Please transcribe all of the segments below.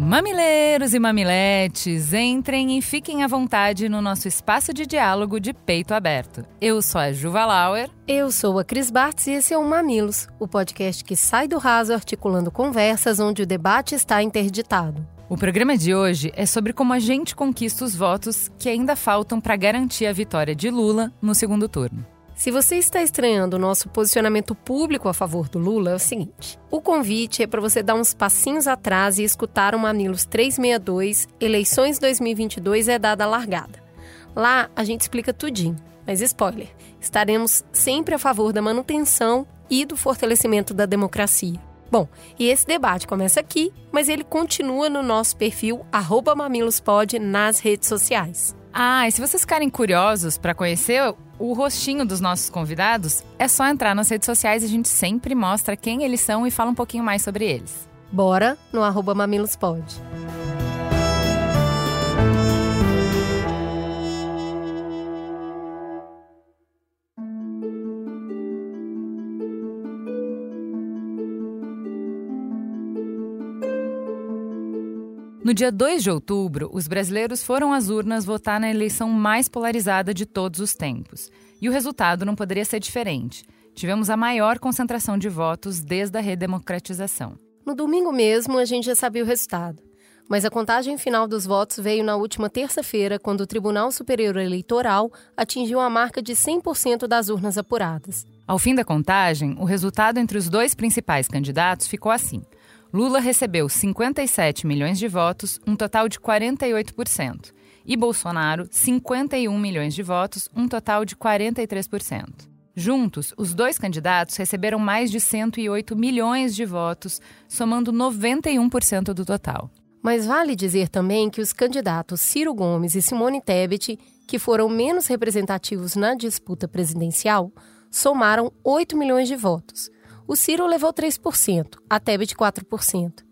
Mamileiros e mamiletes, entrem e fiquem à vontade no nosso espaço de diálogo de peito aberto. Eu sou a Juva Lauer. Eu sou a Cris Bartz e esse é o Mamilos, o podcast que sai do raso articulando conversas onde o debate está interditado. O programa de hoje é sobre como a gente conquista os votos que ainda faltam para garantir a vitória de Lula no segundo turno. Se você está estranhando o nosso posicionamento público a favor do Lula, é o seguinte. O convite é para você dar uns passinhos atrás e escutar o Mamilos 362, Eleições 2022 é dada a largada. Lá a gente explica tudinho, mas spoiler, estaremos sempre a favor da manutenção e do fortalecimento da democracia. Bom, e esse debate começa aqui, mas ele continua no nosso perfil @MamilosPod nas redes sociais. Ah, e se vocês ficarem curiosos para conhecer o rostinho dos nossos convidados, é só entrar nas redes sociais, a gente sempre mostra quem eles são e fala um pouquinho mais sobre eles. Bora no @MamilosPod. No dia 2 de outubro, os brasileiros foram às urnas votar na eleição mais polarizada de todos os tempos. E o resultado não poderia ser diferente. Tivemos a maior concentração de votos desde a redemocratização. No domingo mesmo, a gente já sabia o resultado. Mas a contagem final dos votos veio na última terça-feira, quando o Tribunal Superior Eleitoral atingiu a marca de 100% das urnas apuradas. Ao fim da contagem, o resultado entre os dois principais candidatos ficou assim. Lula recebeu 57 milhões de votos, um total de 48%. E Bolsonaro, 51 milhões de votos, um total de 43%. Juntos, os dois candidatos receberam mais de 108 milhões de votos, somando 91% do total. Mas vale dizer também que os candidatos Ciro Gomes e Simone Tebet, que foram menos representativos na disputa presidencial, somaram 8 milhões de votos. O Ciro levou 3%, a Tebet 4%.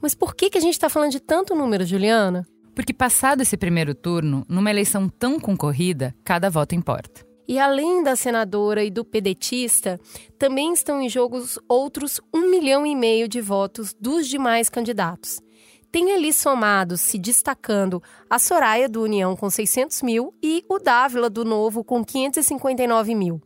Mas por que a gente está falando de tanto número, Juliana? Porque passado esse primeiro turno, numa eleição tão concorrida, cada voto importa. E além da senadora e do pedetista, também estão em jogo os outros 1,5 milhão de votos dos demais candidatos. Tem ali somados, se destacando, a Soraya do União com 600 mil e o Dávila do Novo com 559 mil.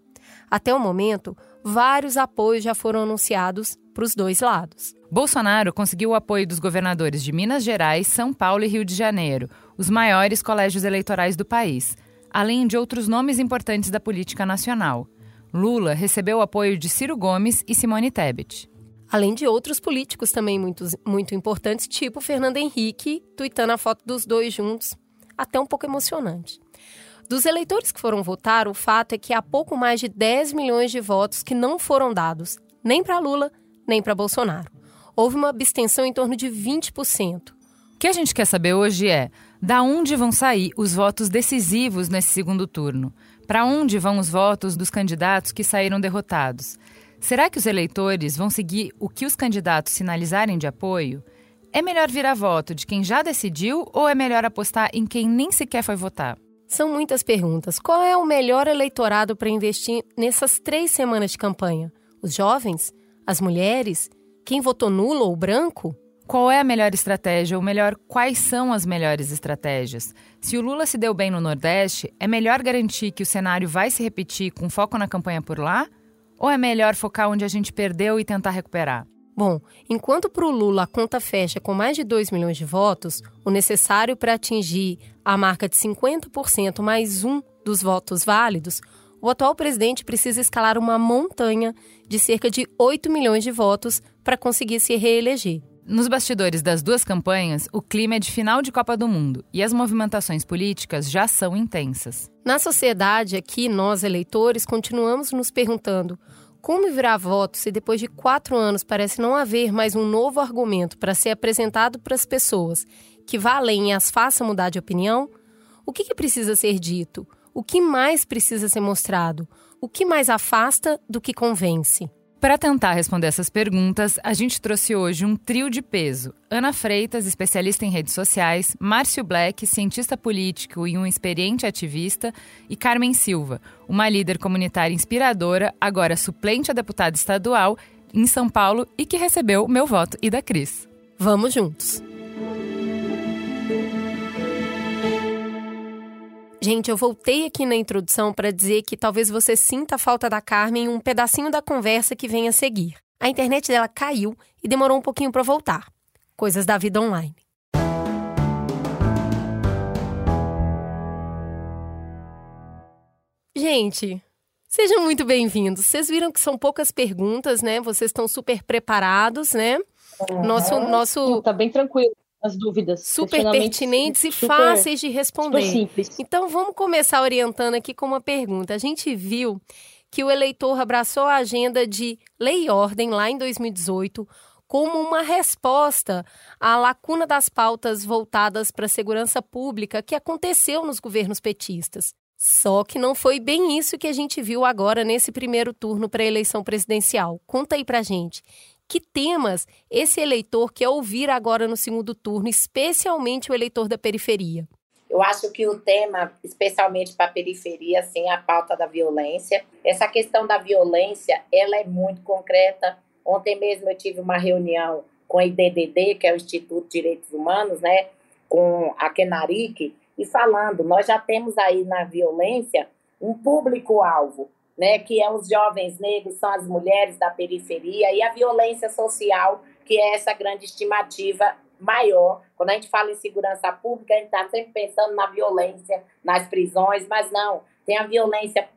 Até o momento, vários apoios já foram anunciados para os dois lados. Bolsonaro conseguiu o apoio dos governadores de Minas Gerais, São Paulo e Rio de Janeiro, os maiores colégios eleitorais do país, além de outros nomes importantes da política nacional. Lula recebeu o apoio de Ciro Gomes e Simone Tebet. Além de outros políticos também muito importantes, tipo Fernando Henrique, tuitando a foto dos dois juntos, até um pouco emocionante. Dos eleitores que foram votar, o fato é que há pouco mais de 10 milhões de votos que não foram dados, nem para Lula, nem para Bolsonaro. Houve uma abstenção em torno de 20%. O que a gente quer saber hoje é, da onde vão sair os votos decisivos nesse segundo turno? Para onde vão os votos dos candidatos que saíram derrotados? Será que os eleitores vão seguir o que os candidatos sinalizarem de apoio? É melhor virar voto de quem já decidiu ou é melhor apostar em quem nem sequer foi votar? São muitas perguntas. Qual é o melhor eleitorado para investir nessas 3 semanas de campanha? Os jovens? As mulheres? Quem votou nulo ou branco? Qual é a melhor estratégia? Ou melhor, quais são as melhores estratégias? Se o Lula se deu bem no Nordeste, é melhor garantir que o cenário vai se repetir com foco na campanha por lá? Ou é melhor focar onde a gente perdeu e tentar recuperar? Bom, enquanto para o Lula a conta fecha com mais de 2 milhões de votos, o necessário para atingir a marca de 50% mais um dos votos válidos, o atual presidente precisa escalar uma montanha de cerca de 8 milhões de votos para conseguir se reeleger. Nos bastidores das duas campanhas, o clima é de final de Copa do Mundo e as movimentações políticas já são intensas. Na sociedade, aqui, nós, eleitores, continuamos nos perguntando como virar voto se depois de 4 anos parece não haver mais um novo argumento para ser apresentado para as pessoas que vá além e as faça mudar de opinião? O que precisa ser dito? o que mais precisa ser mostrado, o que mais afasta do que convence. Para tentar responder essas perguntas, a gente trouxe hoje um trio de peso. Ana Freitas, especialista em redes sociais, Márcio Black, cientista político e um experiente ativista, e Carmen Silva, uma líder comunitária inspiradora, agora suplente a deputada estadual em São Paulo e que recebeu o meu voto e da Cris. Vamos juntos! Gente, eu voltei aqui na introdução para dizer que talvez você sinta a falta da Carmen em um pedacinho da conversa que vem a seguir. A internet dela caiu e demorou um pouquinho para voltar. Coisas da vida online. Gente, sejam muito bem-vindos. Vocês viram que são poucas perguntas, né? Vocês estão super preparados, né? Nosso... Tá bem tranquilo. As dúvidas. Super pertinentes e super fáceis de responder. Super simples. Então, vamos começar orientando aqui com uma pergunta. A gente viu que o eleitor abraçou a agenda de lei e ordem lá em 2018 como uma resposta à lacuna das pautas voltadas para a segurança pública que aconteceu nos governos petistas. Só que não foi bem isso que a gente viu agora nesse primeiro turno para a eleição presidencial. Conta aí pra gente. Que temas esse eleitor quer ouvir agora no segundo turno, especialmente o eleitor da periferia? Eu acho que o tema, especialmente para a periferia, assim, é a pauta da violência. Essa questão da violência, ela é muito concreta. Ontem mesmo eu tive uma reunião com a IDDD, que é o Instituto de Direitos Humanos, né, com a Kenarik, e falando, nós já temos aí na violência um público-alvo, né, que é os jovens negros, são as mulheres da periferia, e a violência social, que é essa grande estimativa maior. Quando a gente fala em segurança pública, a gente está sempre pensando na violência, nas prisões, mas não, tem a violência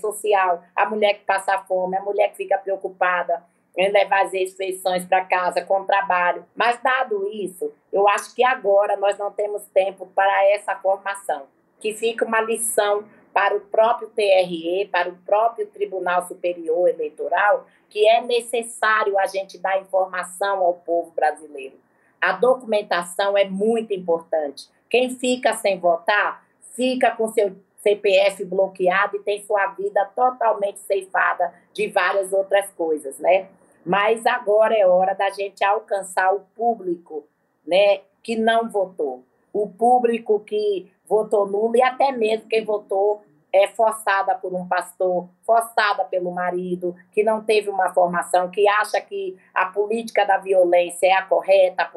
social, a mulher que passa fome, a mulher que fica preocupada em levar as refeições para casa, com trabalho. Mas dado isso, eu acho que agora nós não temos tempo para essa formação, que fica uma lição para o próprio TRE, para o próprio Tribunal Superior Eleitoral, que é necessário a gente dar informação ao povo brasileiro. A documentação é muito importante. Quem fica sem votar, fica com seu CPF bloqueado e tem sua vida totalmente ceifada de várias outras coisas, né? Mas agora é hora da gente alcançar o público, né, que não votou. O público que votou nulo e até mesmo quem votou é forçada por um pastor, forçada pelo marido, que não teve uma formação, que acha que a política da violência é a correta,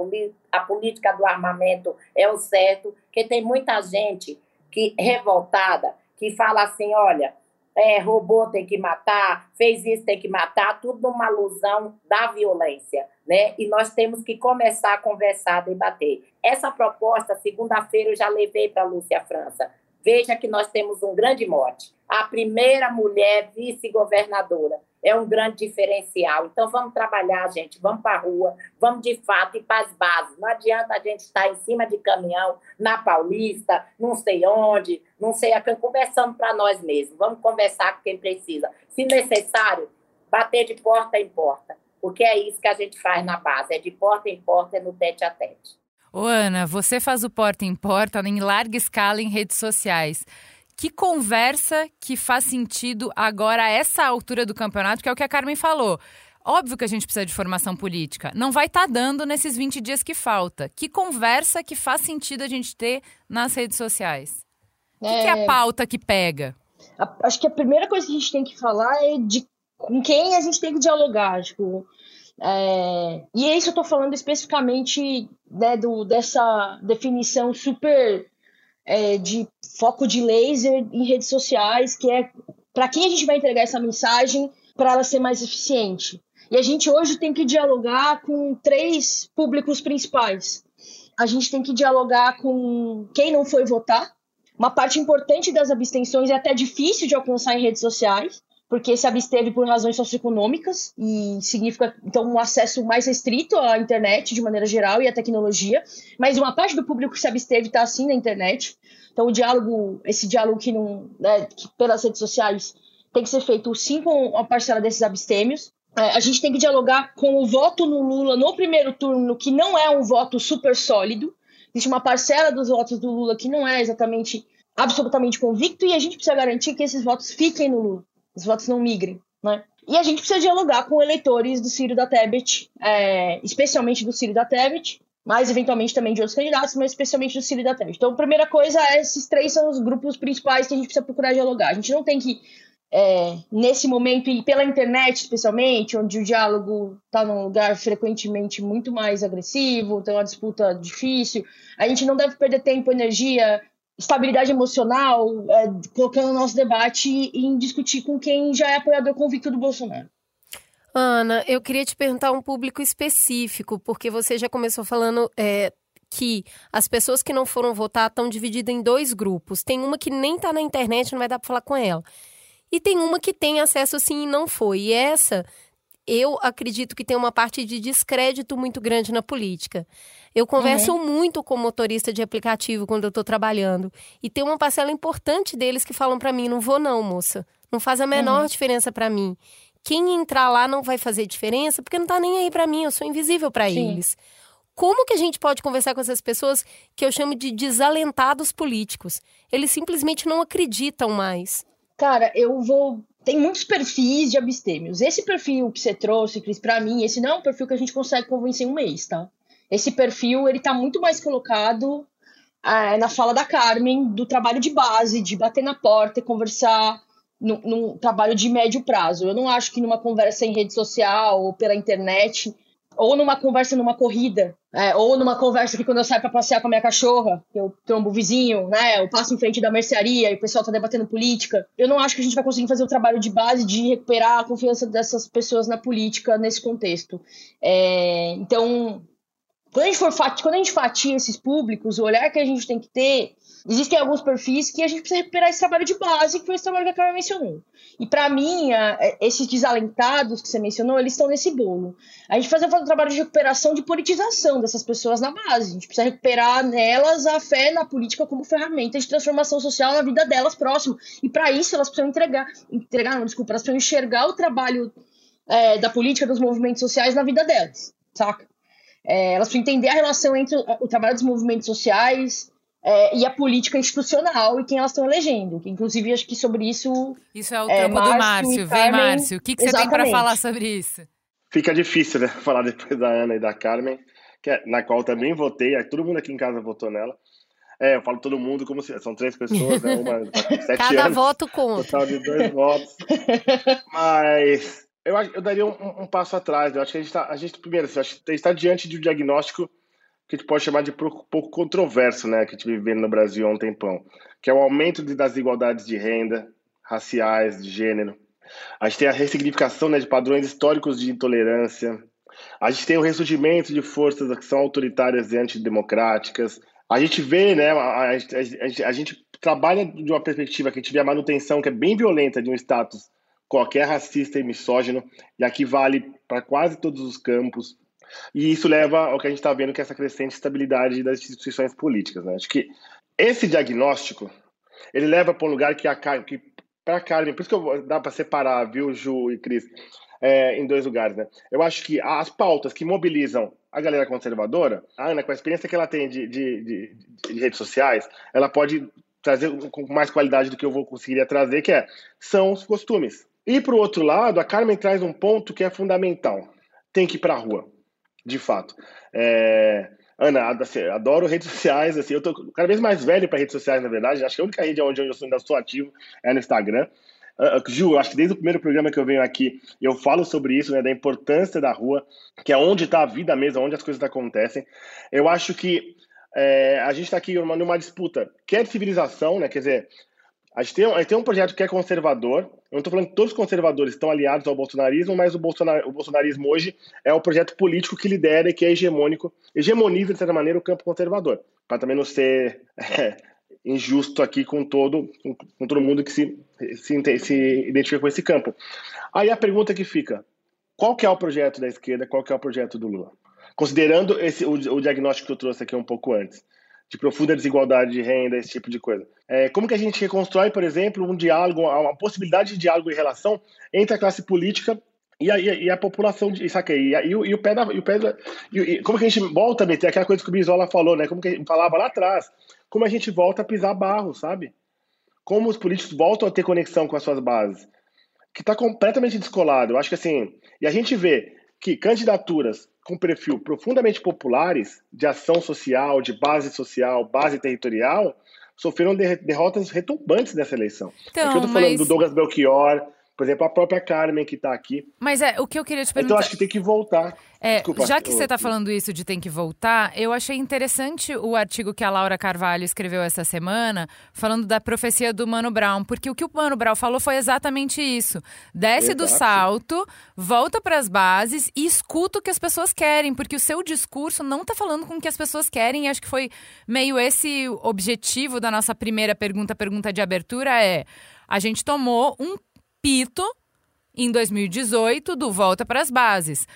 a política do armamento é o certo, que tem muita gente que, revoltada, que fala assim, olha, roubou tem que matar, fez isso tem que matar, tudo uma alusão da violência, né? E nós temos que começar a conversar, a debater. Essa proposta, segunda-feira, eu já levei para a Lúcia França. Veja que nós temos um grande mote. A primeira mulher vice-governadora é um grande diferencial. Então, vamos trabalhar, gente, vamos para a rua, vamos de fato ir para as bases. Não adianta a gente estar em cima de caminhão, na Paulista, não sei onde, não sei a quem, conversando para nós mesmos. Vamos conversar com quem precisa. Se necessário, bater de porta em porta, porque é isso que a gente faz na base, é de porta em porta, é no tete-a-tete. Ô Ana, você faz o porta em porta em larga escala em redes sociais. Que conversa que faz sentido agora a essa altura do campeonato, que é o que a Carmen falou. Óbvio que a gente precisa de formação política. Não vai estar dando nesses 20 dias que falta. Que conversa que faz sentido a gente ter nas redes sociais? O que é a pauta que pega? Acho que a primeira coisa que a gente tem que falar é de com quem a gente tem que dialogar, tipo... E isso eu estou falando especificamente, né, dessa definição super de foco de laser em redes sociais, que é para quem a gente vai entregar essa mensagem para ela ser mais eficiente. E a gente hoje tem que dialogar com 3 públicos principais. A gente tem que dialogar com quem não foi votar. Uma parte importante das abstenções é até difícil de alcançar em redes sociais, porque se absteve por razões socioeconômicas e significa, então, um acesso mais restrito à internet de maneira geral e à tecnologia, mas uma parte do público que se absteve está assim na internet, então esse diálogo que não, né, que pelas redes sociais tem que ser feito sim com a parcela desses abstêmios. A gente tem que dialogar com o voto no Lula no primeiro turno, que não é um voto super sólido, existe uma parcela dos votos do Lula que não é exatamente absolutamente convicto e a gente precisa garantir que esses votos fiquem no Lula, os votos não migrem, né? E a gente precisa dialogar com eleitores do Ciro da Tebet, especialmente do Ciro da Tebet, mas eventualmente também de outros candidatos, mas especialmente do Ciro da Tebet. Então, a primeira coisa, esses três são os grupos principais que a gente precisa procurar dialogar. A gente não tem que, nesse momento, e pela internet especialmente, onde o diálogo está num lugar frequentemente muito mais agressivo, tem uma disputa difícil, a gente não deve perder tempo, energia, estabilidade emocional, colocando o nosso debate em discutir com quem já é apoiador convicto do Bolsonaro. Ana, eu queria te perguntar um público específico, porque você já começou falando que as pessoas que não foram votar estão divididas em dois grupos. Tem uma que nem está na internet, não vai dar para falar com ela. E tem uma que tem acesso sim e não foi. E essa, eu acredito que tem uma parte de descrédito muito grande na política. Eu converso muito com motorista de aplicativo quando eu estou trabalhando. E tem uma parcela importante deles que falam para mim, não vou não, moça. Não faz a menor diferença para mim. Quem entrar lá não vai fazer diferença porque não tá nem aí para mim, eu sou invisível para eles. Como que a gente pode conversar com essas pessoas que eu chamo de desalentados políticos? Eles simplesmente não acreditam mais. Cara, tem muitos perfis de abstêmios. Esse perfil que você trouxe, Cris, pra mim, esse não é um perfil que a gente consegue convencer em um mês, tá? Esse perfil, ele tá muito mais colocado na fala da Carmen, do trabalho de base, de bater na porta e conversar num trabalho de médio prazo. Eu não acho que numa conversa em rede social ou pela internet, ou numa conversa numa corrida, ou numa conversa que quando eu saio para passear com a minha cachorra, eu trombo o vizinho, né, eu passo em frente da mercearia e o pessoal tá debatendo política. Eu não acho que a gente vai conseguir fazer o trabalho de base de recuperar a confiança dessas pessoas na política nesse contexto. Então, quando a gente fatia esses públicos, o olhar que a gente tem que ter, existem alguns perfis que a gente precisa recuperar esse trabalho de base, que foi esse trabalho que a Carmen mencionou. E, para mim, esses desalentados que você mencionou, eles estão nesse bolo. A gente precisa fazer um trabalho de recuperação, de politização dessas pessoas na base. A gente precisa recuperar nelas a fé na política como ferramenta de transformação social na vida delas próximo. E, para isso, elas precisam elas precisam enxergar o trabalho da política, dos movimentos sociais na vida delas, saca? Elas precisam entender a relação entre o trabalho dos movimentos sociais e a política institucional e quem elas estão elegendo. Inclusive, acho que sobre isso... Isso é o trampo do Márcio. Vem, Márcio. O que você tem para falar sobre isso? Fica difícil, né, falar depois da Ana e da Carmen, na qual também votei. Todo mundo aqui em casa votou nela. Eu falo todo mundo como se... São três pessoas, né? Uma com 7 anos. Cada voto conta. Total de 2 votos. Mas... Eu daria um passo atrás. Eu acho que a gente está diante de um diagnóstico que a gente pode chamar de pouco controverso, né, que a gente vive vendo no Brasil há um tempão, que é o aumento das desigualdades de renda, raciais, de gênero. A gente tem a ressignificação, né, de padrões históricos de intolerância. A gente tem o ressurgimento de forças que são autoritárias e antidemocráticas. A gente vê, né, a gente trabalha de uma perspectiva que a gente vê a manutenção, que é bem violenta, de um status qualquer racista e misógino, e aqui vale para quase todos os campos, e isso leva ao que a gente está vendo, que é essa crescente estabilidade das instituições políticas, né? Acho que esse diagnóstico, ele leva para um lugar que para a Carmen, por isso que dá para separar, viu, Ju e Cris, em dois lugares, né? Eu acho que as pautas que mobilizam a galera conservadora, a Ana, com a experiência que ela tem de redes sociais, ela pode trazer com mais qualidade do que eu conseguiria trazer, que são os costumes. E, para o outro lado, a Carmen traz um ponto que é fundamental. Tem que ir para a rua, de fato. Ana, assim, adoro redes sociais. Assim, eu estou cada vez mais velho para redes sociais, na verdade. Acho que a única rede onde eu ainda sou ativo é no Instagram. Ju, acho que desde o primeiro programa que eu venho aqui, eu falo sobre isso, né, da importância da rua, que é onde está a vida mesmo, onde as coisas acontecem. Eu acho que a gente está aqui numa disputa que é de civilização, né, quer dizer... A gente tem um projeto que é conservador. Eu não estou falando que todos os conservadores estão aliados ao bolsonarismo, mas o bolsonarismo hoje é o projeto político que lidera e que é hegemônico, hegemoniza, de certa maneira, o campo conservador, para também não ser injusto aqui com todo mundo que se identifica com esse campo. Aí a pergunta que fica, qual que é o projeto da esquerda, qual que é o projeto do Lula? Considerando o diagnóstico que eu trouxe aqui um pouco antes, de profunda desigualdade de renda, esse tipo de coisa. Como que a gente reconstrói, por exemplo, um diálogo, uma possibilidade de diálogo e relação entre a classe política e a população, como que a gente volta a meter aquela coisa que o Bisola falou, né? Como que a gente falava lá atrás, como a gente volta a pisar barro, sabe? como os políticos voltam a ter conexão com as suas bases, que está completamente descolado. Eu acho que assim, e a gente vê que candidaturas com perfil profundamente populares, de ação social, de base social, base territorial, sofreram derrotas retumbantes nessa eleição. Então, aqui eu tô falando do Douglas Belchior, por exemplo, a própria Carmen que está aqui. Mas o que eu queria te perguntar... Então acho que tem que voltar. Desculpa, já que você está falando isso de tem que voltar, eu achei interessante o artigo que a Laura Carvalho escreveu essa semana, falando da profecia do Mano Brown, porque o que o Mano Brown falou foi exatamente isso. Desce do salto, volta para as bases e escuta o que as pessoas querem, porque o seu discurso não está falando com o que as pessoas querem, e acho que foi meio esse objetivo da nossa primeira pergunta de abertura a gente tomou um pito em 2018 do volta para as bases.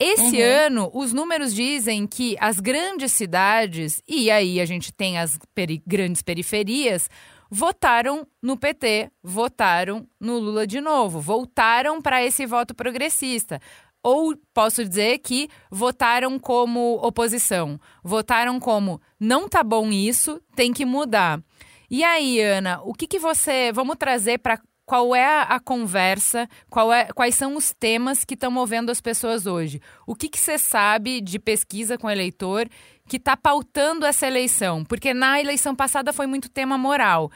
Esse ano, os números dizem que as grandes cidades, e aí a gente tem as grandes periferias, votaram no PT, votaram no Lula de novo, voltaram para esse voto progressista. Ou posso dizer que votaram como oposição, votaram como não tá bom isso, tem que mudar. E aí, Ana, o que você... Vamos trazer para... Qual é a conversa, quais são os temas que estão movendo as pessoas hoje? O que você sabe de pesquisa com eleitor que está pautando essa eleição? Porque na eleição passada foi muito tema moral.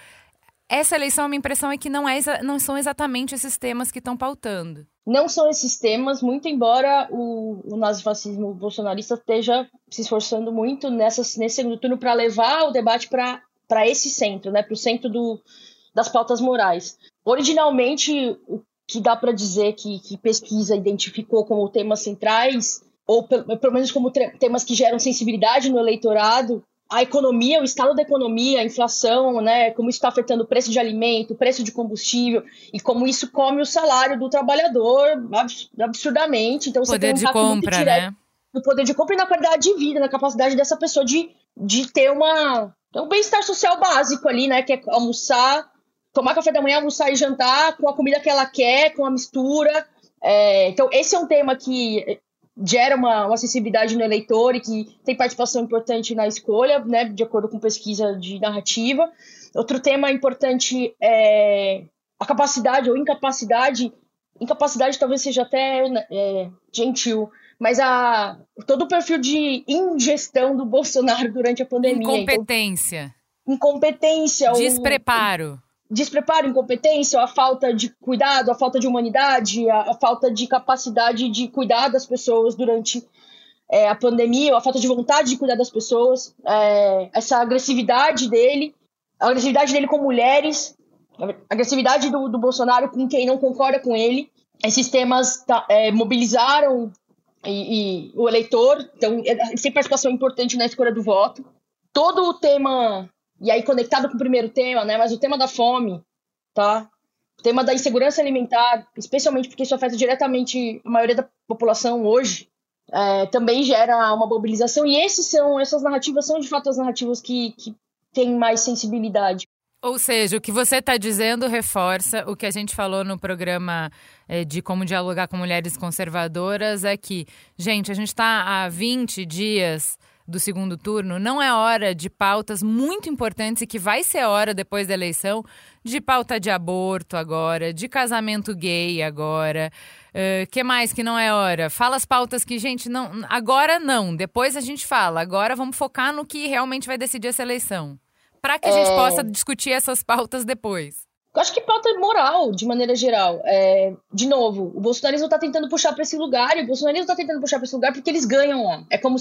Essa eleição, a minha impressão é que não são exatamente esses temas que estão pautando. Não são esses temas, muito embora o nazifascismo bolsonarista esteja se esforçando muito nesse segundo turno para levar o debate para esse centro, né, para o centro das pautas morais. Originalmente, o que dá para dizer que pesquisa identificou como temas centrais, ou pelo menos como temas que geram sensibilidade no eleitorado, a economia, o estado da economia, a inflação, né, como isso está afetando o preço de alimento, o preço de combustível, e como isso come o salário do trabalhador absurdamente. Então, você tem um impacto muito direto no poder de compra e na qualidade de vida, na capacidade dessa pessoa de ter um bem-estar social básico ali, né, que é almoçar, tomar café da manhã, almoçar e jantar com a comida que ela quer, com a mistura. Então, esse é um tema que gera uma sensibilidade no eleitor e que tem participação importante na escolha, né, de acordo com pesquisa de narrativa. Outro tema importante é a capacidade ou incapacidade. Incapacidade talvez seja até gentil, mas todo o perfil de ingestão do Bolsonaro durante a pandemia. Incompetência. Então, incompetência. Despreparo. Despreparo, incompetência, a falta de cuidado, a falta de humanidade, a falta de capacidade de cuidar das pessoas durante a pandemia, a falta de vontade de cuidar das pessoas, essa agressividade dele, a agressividade dele com mulheres, a agressividade do Bolsonaro com quem não concorda com ele. Esses temas mobilizaram e o eleitor, então tem participação importante na escolha do voto. Todo o tema... E aí, conectado com o primeiro tema, né? Mas o tema da fome, tá? O tema da insegurança alimentar, especialmente porque isso afeta diretamente a maioria da população hoje, também gera uma mobilização. E essas narrativas são, de fato, as narrativas que têm mais sensibilidade. Ou seja, o que você está dizendo reforça o que a gente falou no programa de como dialogar com mulheres conservadoras, é que, gente, a gente está há 20 dias... do segundo turno, não é hora de pautas muito importantes e que vai ser hora depois da eleição, de pauta de aborto agora, de casamento gay agora, que mais que não é hora? Fala as pautas que, gente, não, agora não, depois a gente fala, agora vamos focar no que realmente vai decidir essa eleição, para que a gente possa discutir essas pautas depois. Eu acho que pauta moral, de maneira geral. De novo, o bolsonarismo está tentando puxar para esse lugar, e o bolsonarismo está tentando puxar para esse lugar porque eles ganham lá. É como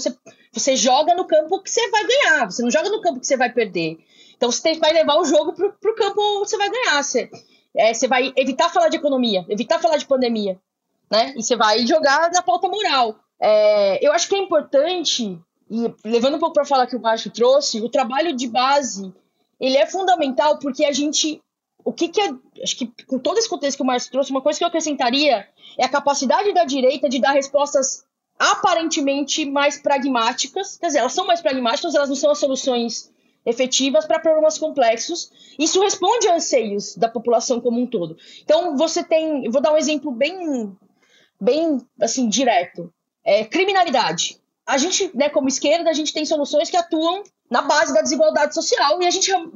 você joga no campo que você vai ganhar, você não joga no campo que você vai perder. Então você vai levar o jogo para o campo que você vai ganhar. Você vai evitar falar de economia, evitar falar de pandemia, né? E você vai jogar na pauta moral. Eu acho que é importante, e levando um pouco para falar que o Márcio trouxe, o trabalho de base, ele é fundamental porque a gente... O que acho que com todo esse contexto que o Márcio trouxe, uma coisa que eu acrescentaria é a capacidade da direita de dar respostas aparentemente mais pragmáticas. Quer dizer, elas são mais pragmáticas, elas não são as soluções efetivas para problemas complexos. Isso responde a anseios da população como um todo. Então, você tem... Eu vou dar um exemplo bem assim, direto. Criminalidade. a gente, né, como esquerda, a gente tem soluções que atuam na base da desigualdade social,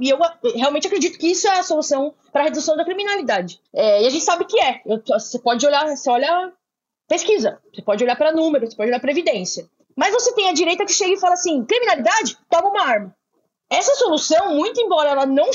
e eu realmente acredito que isso é a solução para a redução da criminalidade. E a gente sabe que é. Você pode olhar, você olha pesquisa, você pode olhar para números, você pode olhar para evidência. Mas você tem a direita que chega e fala assim, criminalidade, toma uma arma. Essa solução, muito embora ela não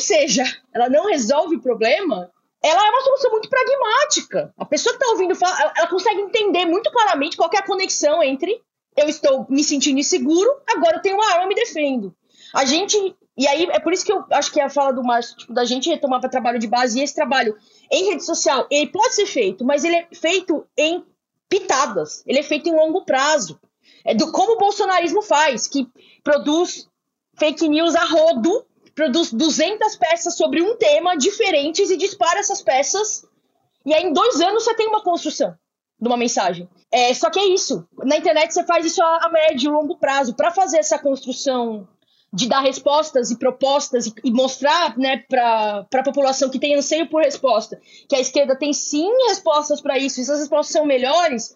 resolve o problema, ela é uma solução muito pragmática. A pessoa que está ouvindo falar, ela consegue entender muito claramente qual que é a conexão entre eu estou me sentindo inseguro, agora eu tenho uma arma, eu me defendo. A gente, e aí é por isso que eu acho que a fala do Márcio, tipo, da gente retomar para trabalho de base, e esse trabalho em rede social, ele pode ser feito, mas ele é feito em pitadas, ele é feito em longo prazo. É do como o bolsonarismo faz, que produz fake news a rodo, produz 200 peças sobre um tema diferentes e dispara essas peças, e aí em 2 anos você tem uma construção de uma mensagem. Só que é isso, na internet você faz isso a médio e longo prazo. Para fazer essa construção de dar respostas e propostas e mostrar, né, para a população que tem anseio por resposta, que a esquerda tem sim respostas para isso, e essas respostas são melhores,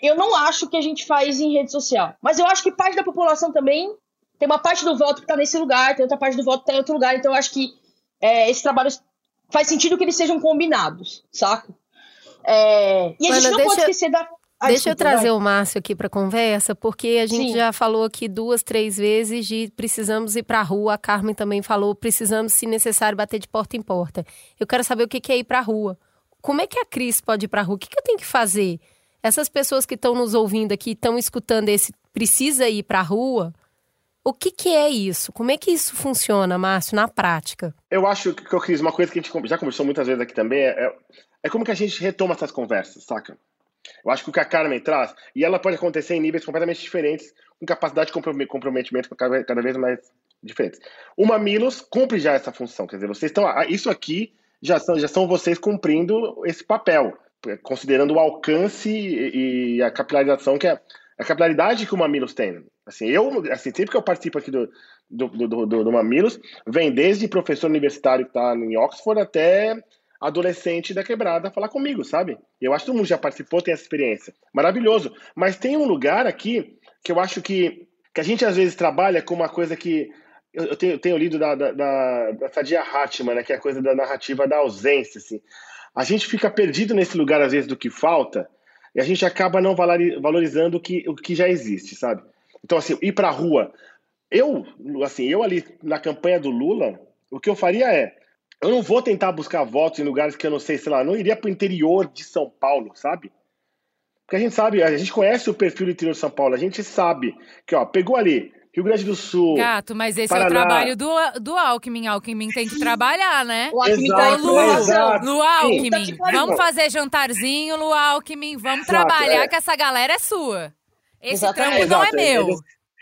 eu não acho que a gente faz em rede social. Mas eu acho que parte da população também, tem uma parte do voto que está nesse lugar, tem outra parte do voto que está em outro lugar, então eu acho que esse trabalho faz sentido que eles sejam combinados, saca? E a gente não pode esquecer da... Deixa eu trazer o Márcio aqui para a conversa, porque a gente já falou aqui 2-3 vezes de precisamos ir para a rua, a Carmen também falou, precisamos, se necessário, bater de porta em porta. Eu quero saber o que é ir para a rua. Como é que a Cris pode ir para a rua? O que eu tenho que fazer? Essas pessoas que estão nos ouvindo aqui, estão escutando esse precisa ir para a rua, o que é isso? Como é que isso funciona, Márcio, na prática? Eu acho que, Cris, uma coisa que a gente já conversou muitas vezes aqui também é como que a gente retoma essas conversas, saca? Eu acho que o que a Carmen traz, e ela pode acontecer em níveis completamente diferentes, com capacidade de comprometimento cada vez mais diferentes. O Mamilos cumpre já essa função, quer dizer, vocês estão, isso aqui já são vocês cumprindo esse papel, considerando o alcance e a capilarização, que é a capilaridade que o Mamilos tem. Assim, sempre que eu participo aqui do Mamilos, vem desde professor universitário que está em Oxford até... adolescente da quebrada falar comigo, sabe? Eu acho que todo mundo já participou, tem essa experiência. Maravilhoso. Mas tem um lugar aqui que eu acho que a gente às vezes trabalha com uma coisa que... Eu tenho lido da Saidiya Hartman, né, que é a coisa da narrativa da ausência. Assim. A gente fica perdido nesse lugar, às vezes, do que falta, e a gente acaba não valorizando o que já existe, sabe? Então, assim, ir pra rua. Eu ali, na campanha do Lula, o que eu faria eu não vou tentar buscar votos em lugares que eu não sei, sei lá, não iria para o interior de São Paulo, sabe? Porque a gente sabe, a gente conhece o perfil do interior de São Paulo, a gente sabe que, pegou ali, Rio Grande do Sul, Gato, mas esse Paraná. É o trabalho do Alckmin. Alckmin tem que trabalhar, né? O Alckmin tá Lu Alckmin, sim, vamos fazer jantarzinho, Lu Alckmin, vamos trabalhar, que essa galera é sua. Esse trampo não é meu.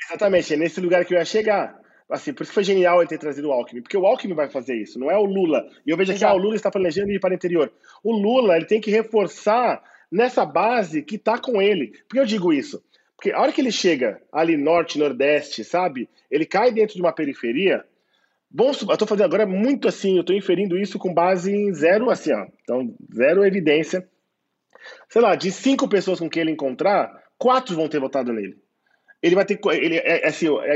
Exatamente, é nesse lugar que eu ia chegar. Assim, por isso foi genial ele ter trazido o Alckmin, porque o Alckmin vai fazer isso, não é o Lula. E eu vejo que o Lula está planejando ir para o interior. O Lula, ele tem que reforçar nessa base que está com ele. Por que eu digo isso? Porque a hora que ele chega ali norte, nordeste, sabe? Ele cai dentro de uma periferia. Eu estou fazendo agora muito assim, eu estou inferindo isso com base em zero, assim, então, zero evidência. Sei lá, de 5 pessoas com quem ele encontrar, 4 vão ter votado nele. Ele vai ter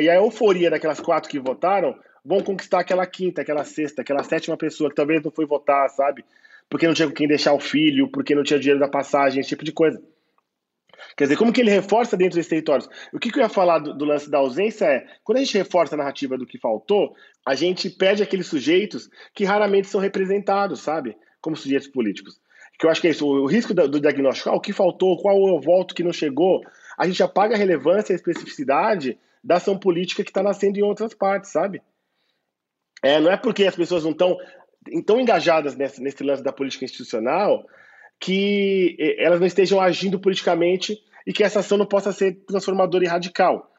e a euforia daquelas 4 que votaram vão conquistar aquela 5ª, aquela 6ª, aquela 7ª pessoa que talvez não foi votar, sabe? Porque não tinha com quem deixar o filho, porque não tinha dinheiro da passagem, esse tipo de coisa. Quer dizer, como que ele reforça dentro desses territórios? O que eu ia falar do lance da ausência quando a gente reforça a narrativa do que faltou, a gente perde aqueles sujeitos que raramente são representados, sabe? Como sujeitos políticos. Que eu acho que é isso, o risco do diagnóstico, o que faltou, qual eu volto que não chegou... A gente apaga a relevância e a especificidade da ação política que está nascendo em outras partes, sabe? Não é porque as pessoas não estão tão engajadas nesse lance da política institucional que elas não estejam agindo politicamente e que essa ação não possa ser transformadora e radical.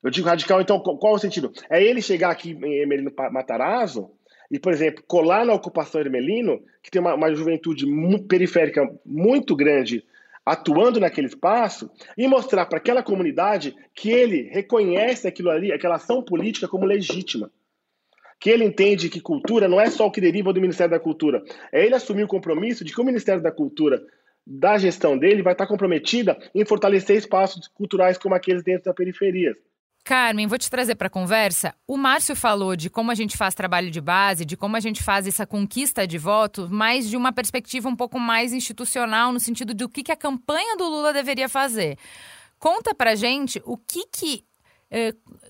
Eu digo radical, então, qual é o sentido? É ele chegar aqui em Emelino Matarazzo e, por exemplo, colar na ocupação Emelino, que tem uma juventude periférica muito grande atuando naquele espaço e mostrar para aquela comunidade que ele reconhece aquilo ali, aquela ação política como legítima. Que ele entende que cultura não é só o que deriva do Ministério da Cultura. É ele assumir o compromisso de que o Ministério da Cultura da gestão dele vai estar comprometida em fortalecer espaços culturais como aqueles dentro da periferia. Carmen, vou te trazer para a conversa. O Márcio falou de como a gente faz trabalho de base, de como a gente faz essa conquista de voto, mas de uma perspectiva um pouco mais institucional, no sentido do que a campanha do Lula deveria fazer. Conta para a gente o que,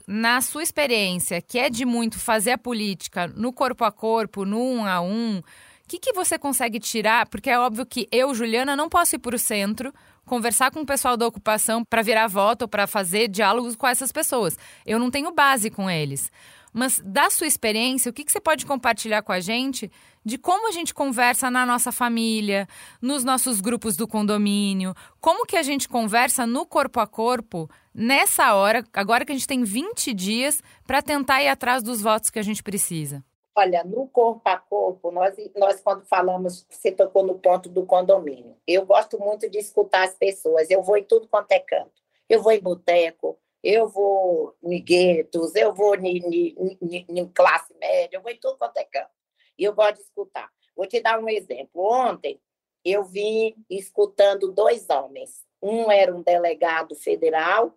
na sua experiência, que é de muito fazer a política no corpo a corpo, no um a um, o que você consegue tirar? Porque é óbvio que eu, Juliana, não posso ir para o centro conversar com o pessoal da ocupação para virar voto ou para fazer diálogos com essas pessoas. Eu não tenho base com eles. Mas, da sua experiência, o que você pode compartilhar com a gente de como a gente conversa na nossa família, nos nossos grupos do condomínio, como que a gente conversa no corpo a corpo nessa hora, agora que a gente tem 20 dias para tentar ir atrás dos votos que a gente precisa? Olha, no corpo a corpo, nós quando falamos, você tocou no ponto do condomínio. Eu gosto muito de escutar as pessoas, eu vou em tudo quanto é canto. Eu vou em boteco, eu vou em guetos, eu vou em classe média, eu vou em tudo quanto é canto. E eu gosto de escutar. Vou te dar um exemplo. Ontem eu vim escutando dois homens. Um era um delegado federal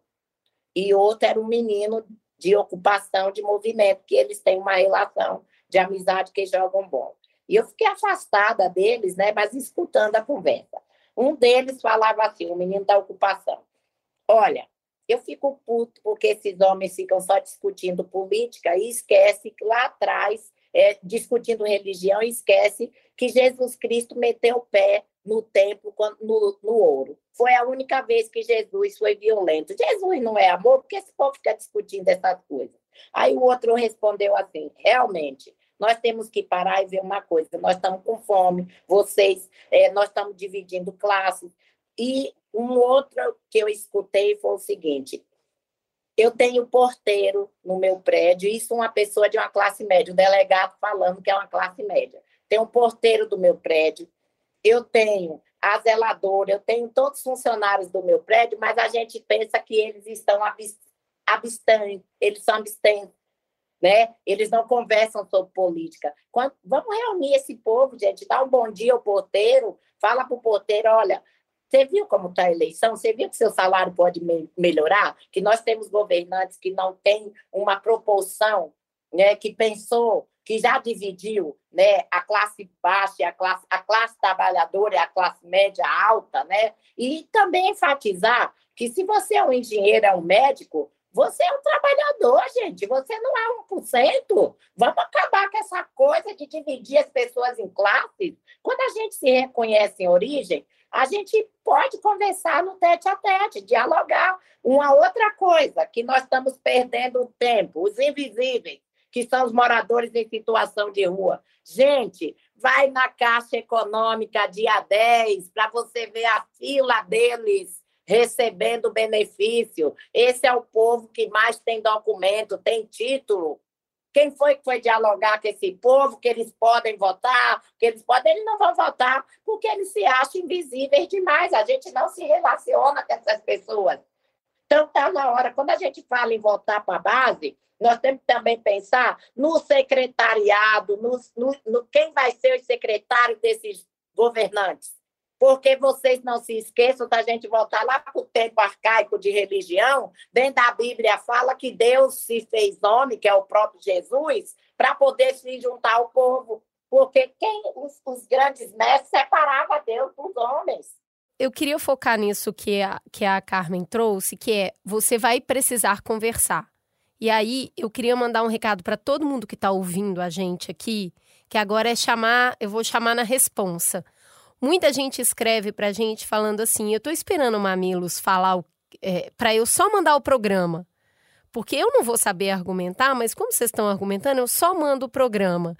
e outro era um menino de ocupação de movimento, que eles têm uma relação de amizade que jogam bola. E eu fiquei afastada deles, né, mas escutando a conversa. Um deles falava assim, o menino da ocupação, olha, eu fico puto porque esses homens ficam só discutindo política e esquece que lá atrás, discutindo religião, e esquece que Jesus Cristo meteu o pé no templo, no ouro. Foi a única vez que Jesus foi violento. Jesus não é amor, porque esse povo fica discutindo essas coisas. Aí o outro respondeu assim, realmente, nós temos que parar e ver uma coisa, nós estamos com fome, vocês, nós estamos dividindo classes. E um outro que eu escutei foi o seguinte, eu tenho porteiro no meu prédio, isso uma pessoa de uma classe média, um delegado falando que é uma classe média. Tem um porteiro do meu prédio, eu tenho a zeladora, eu tenho todos os funcionários do meu prédio, mas a gente pensa que eles estão abstêmios, eles são abstêmios, né? Eles não conversam sobre política. Vamos reunir esse povo, gente, dá um bom dia ao porteiro, fala para o porteiro, olha, você viu como está a eleição? Você viu que seu salário pode melhorar? Que nós temos governantes que não têm uma proporção, né? Que pensou, que já dividiu, né, a classe baixa, a classe trabalhadora e a classe média alta, né? E também enfatizar que se você é um engenheiro, é um médico, você é um trabalhador, gente, você não é 1%. Vamos acabar com essa coisa de dividir as pessoas em classes. Quando a gente se reconhece em origem, a gente pode conversar no tete-a-tete, dialogar. Uma outra coisa que nós estamos perdendo o tempo, os invisíveis, que são os moradores em situação de rua. Gente, vai na Caixa Econômica dia 10 para você ver a fila deles recebendo benefício. Esse é o povo que mais tem documento, tem título. Quem foi que foi dialogar com esse povo, que eles podem votar, que eles podem... Eles não vão votar porque eles se acham invisíveis demais. A gente não se relaciona com essas pessoas. Então, está na hora. Quando a gente fala em voltar para a base, nós temos que também pensar no secretariado, no quem vai ser o secretário desses governantes. Porque vocês não se esqueçam da gente voltar lá para o tempo arcaico de religião. Dentro da Bíblia fala que Deus se fez homem, que é o próprio Jesus, para poder se juntar ao povo. Porque os grandes mestres separavam Deus dos homens. Eu queria focar nisso que a Carmen trouxe, que é você vai precisar conversar. E aí eu queria mandar um recado para todo mundo que está ouvindo a gente aqui, que agora eu vou chamar na responsa. Muita gente escreve para a gente falando assim, eu estou esperando o Mamilos falar para eu só mandar o programa. Porque eu não vou saber argumentar, mas como vocês estão argumentando, eu só mando o programa.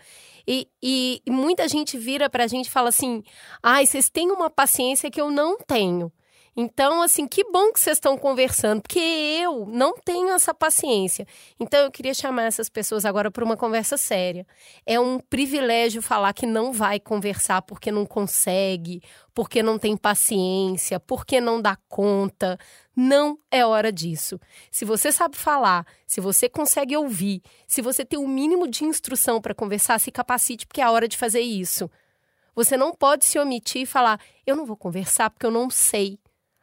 E muita gente vira pra gente e fala assim, ai, vocês têm uma paciência que eu não tenho. Então, assim, que bom que vocês estão conversando, porque eu não tenho essa paciência. Então, eu queria chamar essas pessoas agora para uma conversa séria. É um privilégio falar que não vai conversar porque não consegue, porque não tem paciência, porque não dá conta. Não é hora disso. Se você sabe falar, se você consegue ouvir, se você tem o mínimo de instrução para conversar, se capacite, porque é a hora de fazer isso. Você não pode se omitir e falar, eu não vou conversar porque eu não sei.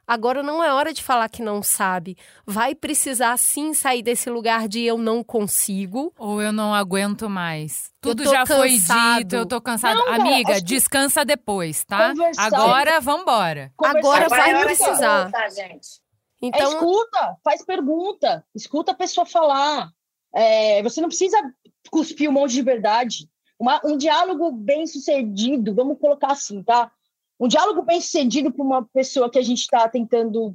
Agora não é hora de falar que não sabe. Vai precisar sim sair desse lugar de eu não consigo. Ou eu não aguento mais. Tudo já foi dito, eu tô cansado. Amiga, descansa depois, tá? Agora, vambora. Agora vai precisar. Então escuta, faz pergunta. Escuta a pessoa falar. Você não precisa cuspir um monte de verdade. Um diálogo bem sucedido, vamos colocar assim, tá? Um diálogo bem-sucedido para uma pessoa que a gente está tentando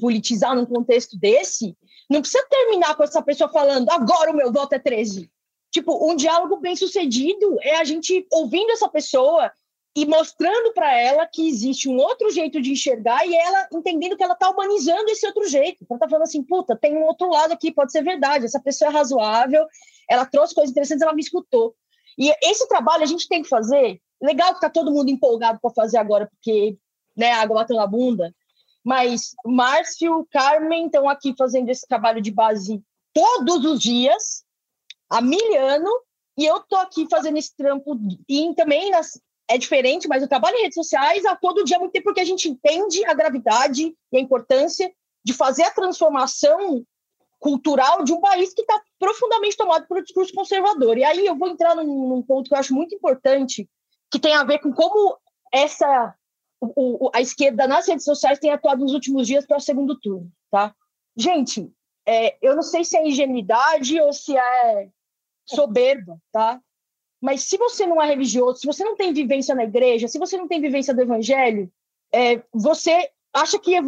politizar num contexto desse, não precisa terminar com essa pessoa falando agora o meu voto é 13. Tipo, um diálogo bem-sucedido é a gente ouvindo essa pessoa e mostrando para ela que existe um outro jeito de enxergar e ela entendendo que ela está humanizando esse outro jeito. Ela está falando assim, puta, tem um outro lado aqui, pode ser verdade, essa pessoa é razoável, ela trouxe coisas interessantes, ela me escutou. E esse trabalho a gente tem que fazer... Legal que tá todo mundo empolgado para fazer agora, porque né, a água bateu na bunda, mas Márcio, Carmen estão aqui fazendo esse trabalho de base todos os dias, há mil anos, e eu tô aqui fazendo esse trampo, e também é diferente, mas eu trabalho em redes sociais há todo dia, muito tempo, porque a gente entende a gravidade e a importância de fazer a transformação cultural de um país que está profundamente tomado por um discurso conservador. E aí eu vou entrar num ponto que eu acho muito importante, que tem a ver com como a esquerda nas redes sociais tem atuado nos últimos dias para o segundo turno, tá? Gente, eu não sei se é ingenuidade ou se é soberba, tá? Mas se você não é religioso, se você não tem vivência na igreja, se você não tem vivência do evangelho, você acha que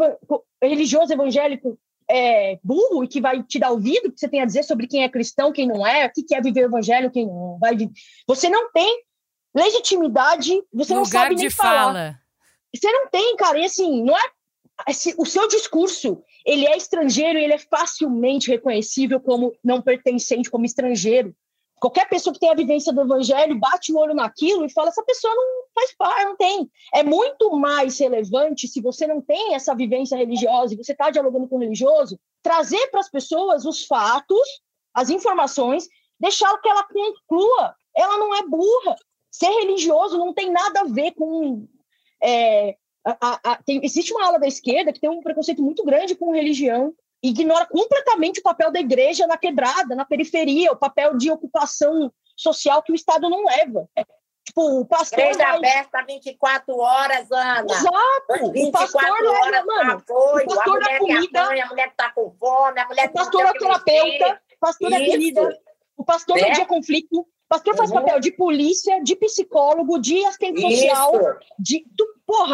religioso evangélico é burro e que vai te dar ouvido que você tem a dizer sobre quem é cristão, quem não é, o que é viver o evangelho, quem não vai viver. Você não tem legitimidade, você não sabe nem falar. Você não tem, cara, e assim, não é... O seu discurso, ele é estrangeiro e ele é facilmente reconhecível como não pertencente, como estrangeiro. Qualquer pessoa que tem a vivência do evangelho bate o olho naquilo e fala, essa pessoa não faz parte, não tem. É muito mais relevante, se você não tem essa vivência religiosa e você está dialogando com o religioso, trazer para as pessoas os fatos, as informações, deixar que ela conclua. Ela não é burra. Ser religioso não tem nada a ver com... existe uma ala da esquerda que tem um preconceito muito grande com religião e ignora completamente o papel da igreja na quebrada, na periferia, o papel de ocupação social que o Estado não leva. Tipo, o pastor... Igreja aberta 24 horas, Ana. Exato. 24 o pastor leva, mano. Apoio, o pastor da comida. A mulher que está com fome, a mulher que... O pastor é terapeuta, o pastor é querido, o pastor no dia conflito. Pastor faz papel de polícia, de psicólogo, de assistente social,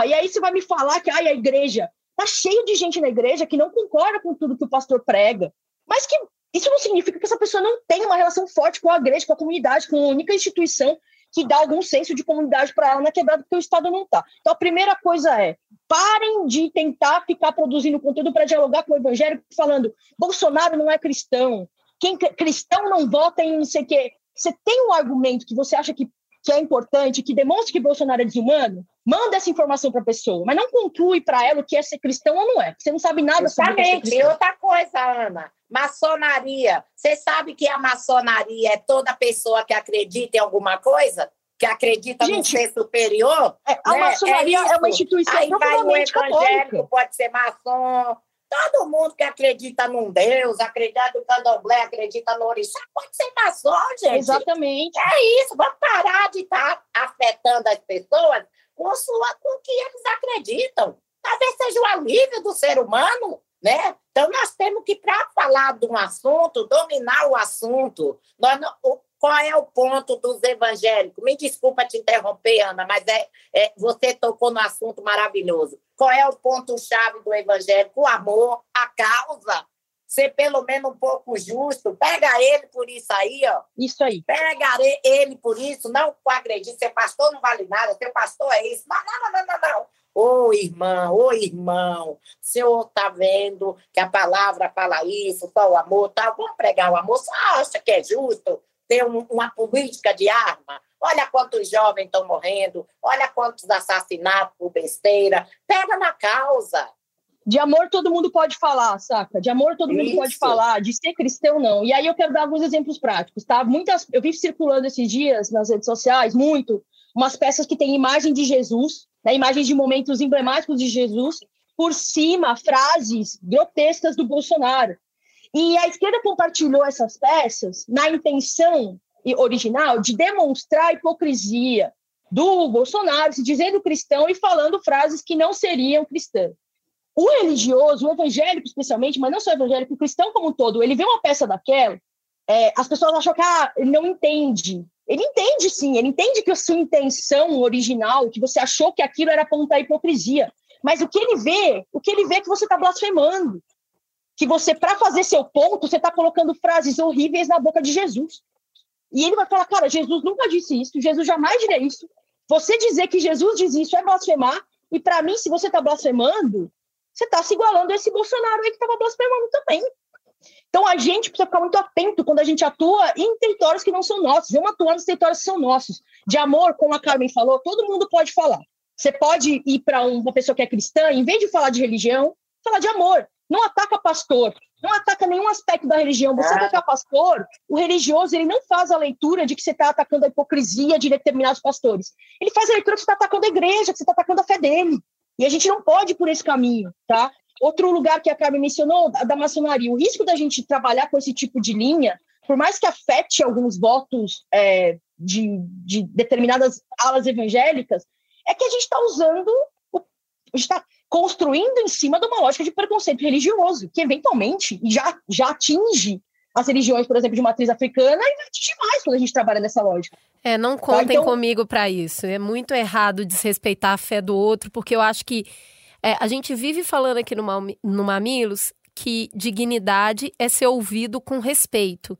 e aí você vai me falar que a igreja tá cheio de gente na igreja que não concorda com tudo que o pastor prega, mas que isso não significa que essa pessoa não tem uma relação forte com a igreja, com a comunidade, com a única instituição que dá algum senso de comunidade para ela na quebrada, porque o Estado não tá. Então a primeira coisa parem de tentar ficar produzindo conteúdo para dialogar com o evangelho, falando, Bolsonaro não é cristão, quem cristão não vota em não sei o quê. Você tem um argumento que você acha que é importante, que demonstra que Bolsonaro é desumano, manda essa informação para a pessoa, mas não conclui para ela o que é ser cristão ou não é. Você não sabe nada sobre isso. E outra coisa, Ana, maçonaria. Você sabe que a maçonaria é toda pessoa que acredita em alguma coisa? Que acredita no ser superior? A maçonaria é uma instituição profundamente católica. Aí vai o evangélico, pode ser maçom... Todo mundo que acredita num Deus, acredita no candomblé, acredita no orixá, pode ser maçom, gente. Exatamente. É isso, vamos parar de estar afetando as pessoas com o que eles acreditam. Talvez seja o alívio do ser humano, né? Então, nós temos que, para falar de um assunto, dominar o assunto. Qual é o ponto dos evangélicos? Me desculpa te interromper, Ana, mas você tocou no assunto maravilhoso. Qual é o ponto-chave do evangélico? O amor, a causa. Ser pelo menos um pouco justo. Pega ele por isso aí, ó. Isso aí. Pega ele por isso, não agredir. Seu pastor não vale nada, seu pastor é isso. Não. Ô irmão, o senhor está vendo que a palavra fala isso, só o amor, tá? Vamos pregar o amor. Só acha que é justo ter uma política de arma? Olha quantos jovens estão morrendo, olha quantos assassinatos por besteira. Pega na causa. De amor todo mundo pode falar, saca? De amor todo mundo pode falar, de ser cristão não. E aí eu quero dar alguns exemplos práticos, tá? Eu vi circulando esses dias nas redes sociais, muito, umas peças que têm imagem de Jesus, né, imagens de momentos emblemáticos de Jesus, por cima, frases grotescas do Bolsonaro. E a esquerda compartilhou essas peças na intenção original de demonstrar a hipocrisia do Bolsonaro, se dizendo cristão e falando frases que não seriam cristãs. O religioso, o evangélico especialmente, mas não só o evangélico, o cristão como um todo, ele vê uma peça daquela, as pessoas acham que ele não entende. Ele entende sim, ele entende que a sua intenção original, que você achou que aquilo era apontar a hipocrisia. Mas o que ele vê é que você está blasfemando. Que você, para fazer seu ponto, você está colocando frases horríveis na boca de Jesus. E ele vai falar, cara, Jesus nunca disse isso, Jesus jamais diria isso. Você dizer que Jesus diz isso é blasfemar, e para mim, se você está blasfemando, você está se igualando a esse Bolsonaro aí que estava blasfemando também. Então a gente precisa ficar muito atento quando a gente atua em territórios que não são nossos, vamos atuar nos territórios que são nossos. De amor, como a Carmen falou, todo mundo pode falar. Você pode ir para uma pessoa que é cristã, em vez de falar de religião, falar de amor. Não ataca pastor, não ataca nenhum aspecto da religião. Você ataca pastor, o religioso ele não faz a leitura de que você está atacando a hipocrisia de determinados pastores. Ele faz a leitura que você está atacando a igreja, que você está atacando a fé dele. E a gente não pode ir por esse caminho, tá? Outro lugar que a Carmen mencionou, da maçonaria, o risco da gente trabalhar com esse tipo de linha, por mais que afete alguns votos de determinadas alas evangélicas, é que a gente está usando, a gente está construindo em cima de uma lógica de preconceito religioso, que eventualmente já atinge as religiões, por exemplo, de matriz africana, e vai atingir mais quando a gente trabalha nessa lógica. Não contem comigo para isso. É muito errado desrespeitar a fé do outro, porque eu acho que a gente vive falando aqui no Mamilos que dignidade é ser ouvido com respeito.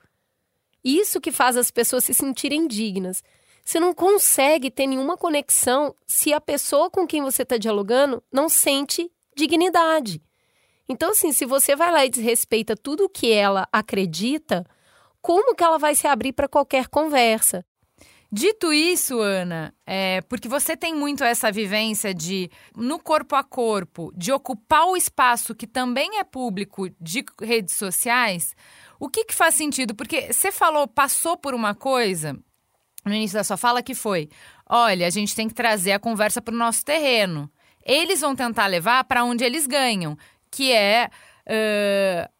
Isso que faz as pessoas se sentirem dignas. Você não consegue ter nenhuma conexão se a pessoa com quem você está dialogando não sente dignidade. Então, assim, se você vai lá e desrespeita tudo o que ela acredita, como que ela vai se abrir para qualquer conversa? Dito isso, Ana, porque você tem muito essa vivência de, no corpo a corpo, de ocupar o espaço que também é público de redes sociais, o que faz sentido? Porque você falou, passou por uma coisa no início da sua fala, que foi, olha, a gente tem que trazer a conversa para o nosso terreno. Eles vão tentar levar para onde eles ganham, que é,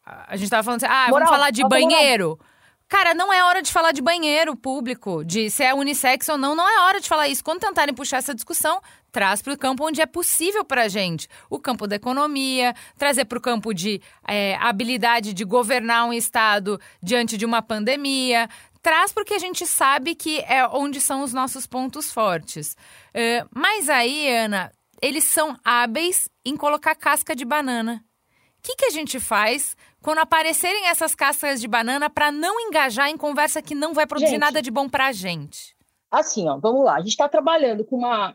a gente estava falando assim, moral, vamos falar de banheiro. Moral. Cara, não é hora de falar de banheiro público, de se é unissex ou não, não é hora de falar isso. Quando tentarem puxar essa discussão, traz para o campo onde é possível para a gente. O campo da economia, trazer para o campo de habilidade de governar um estado diante de uma pandemia. Traz porque a gente sabe que é onde são os nossos pontos fortes. Mas aí, Ana, eles são hábeis em colocar casca de banana. O que a gente faz quando aparecerem essas cascas de banana para não engajar em conversa que não vai produzir nada de bom para a gente? Assim, ó, vamos lá. A gente está trabalhando com uma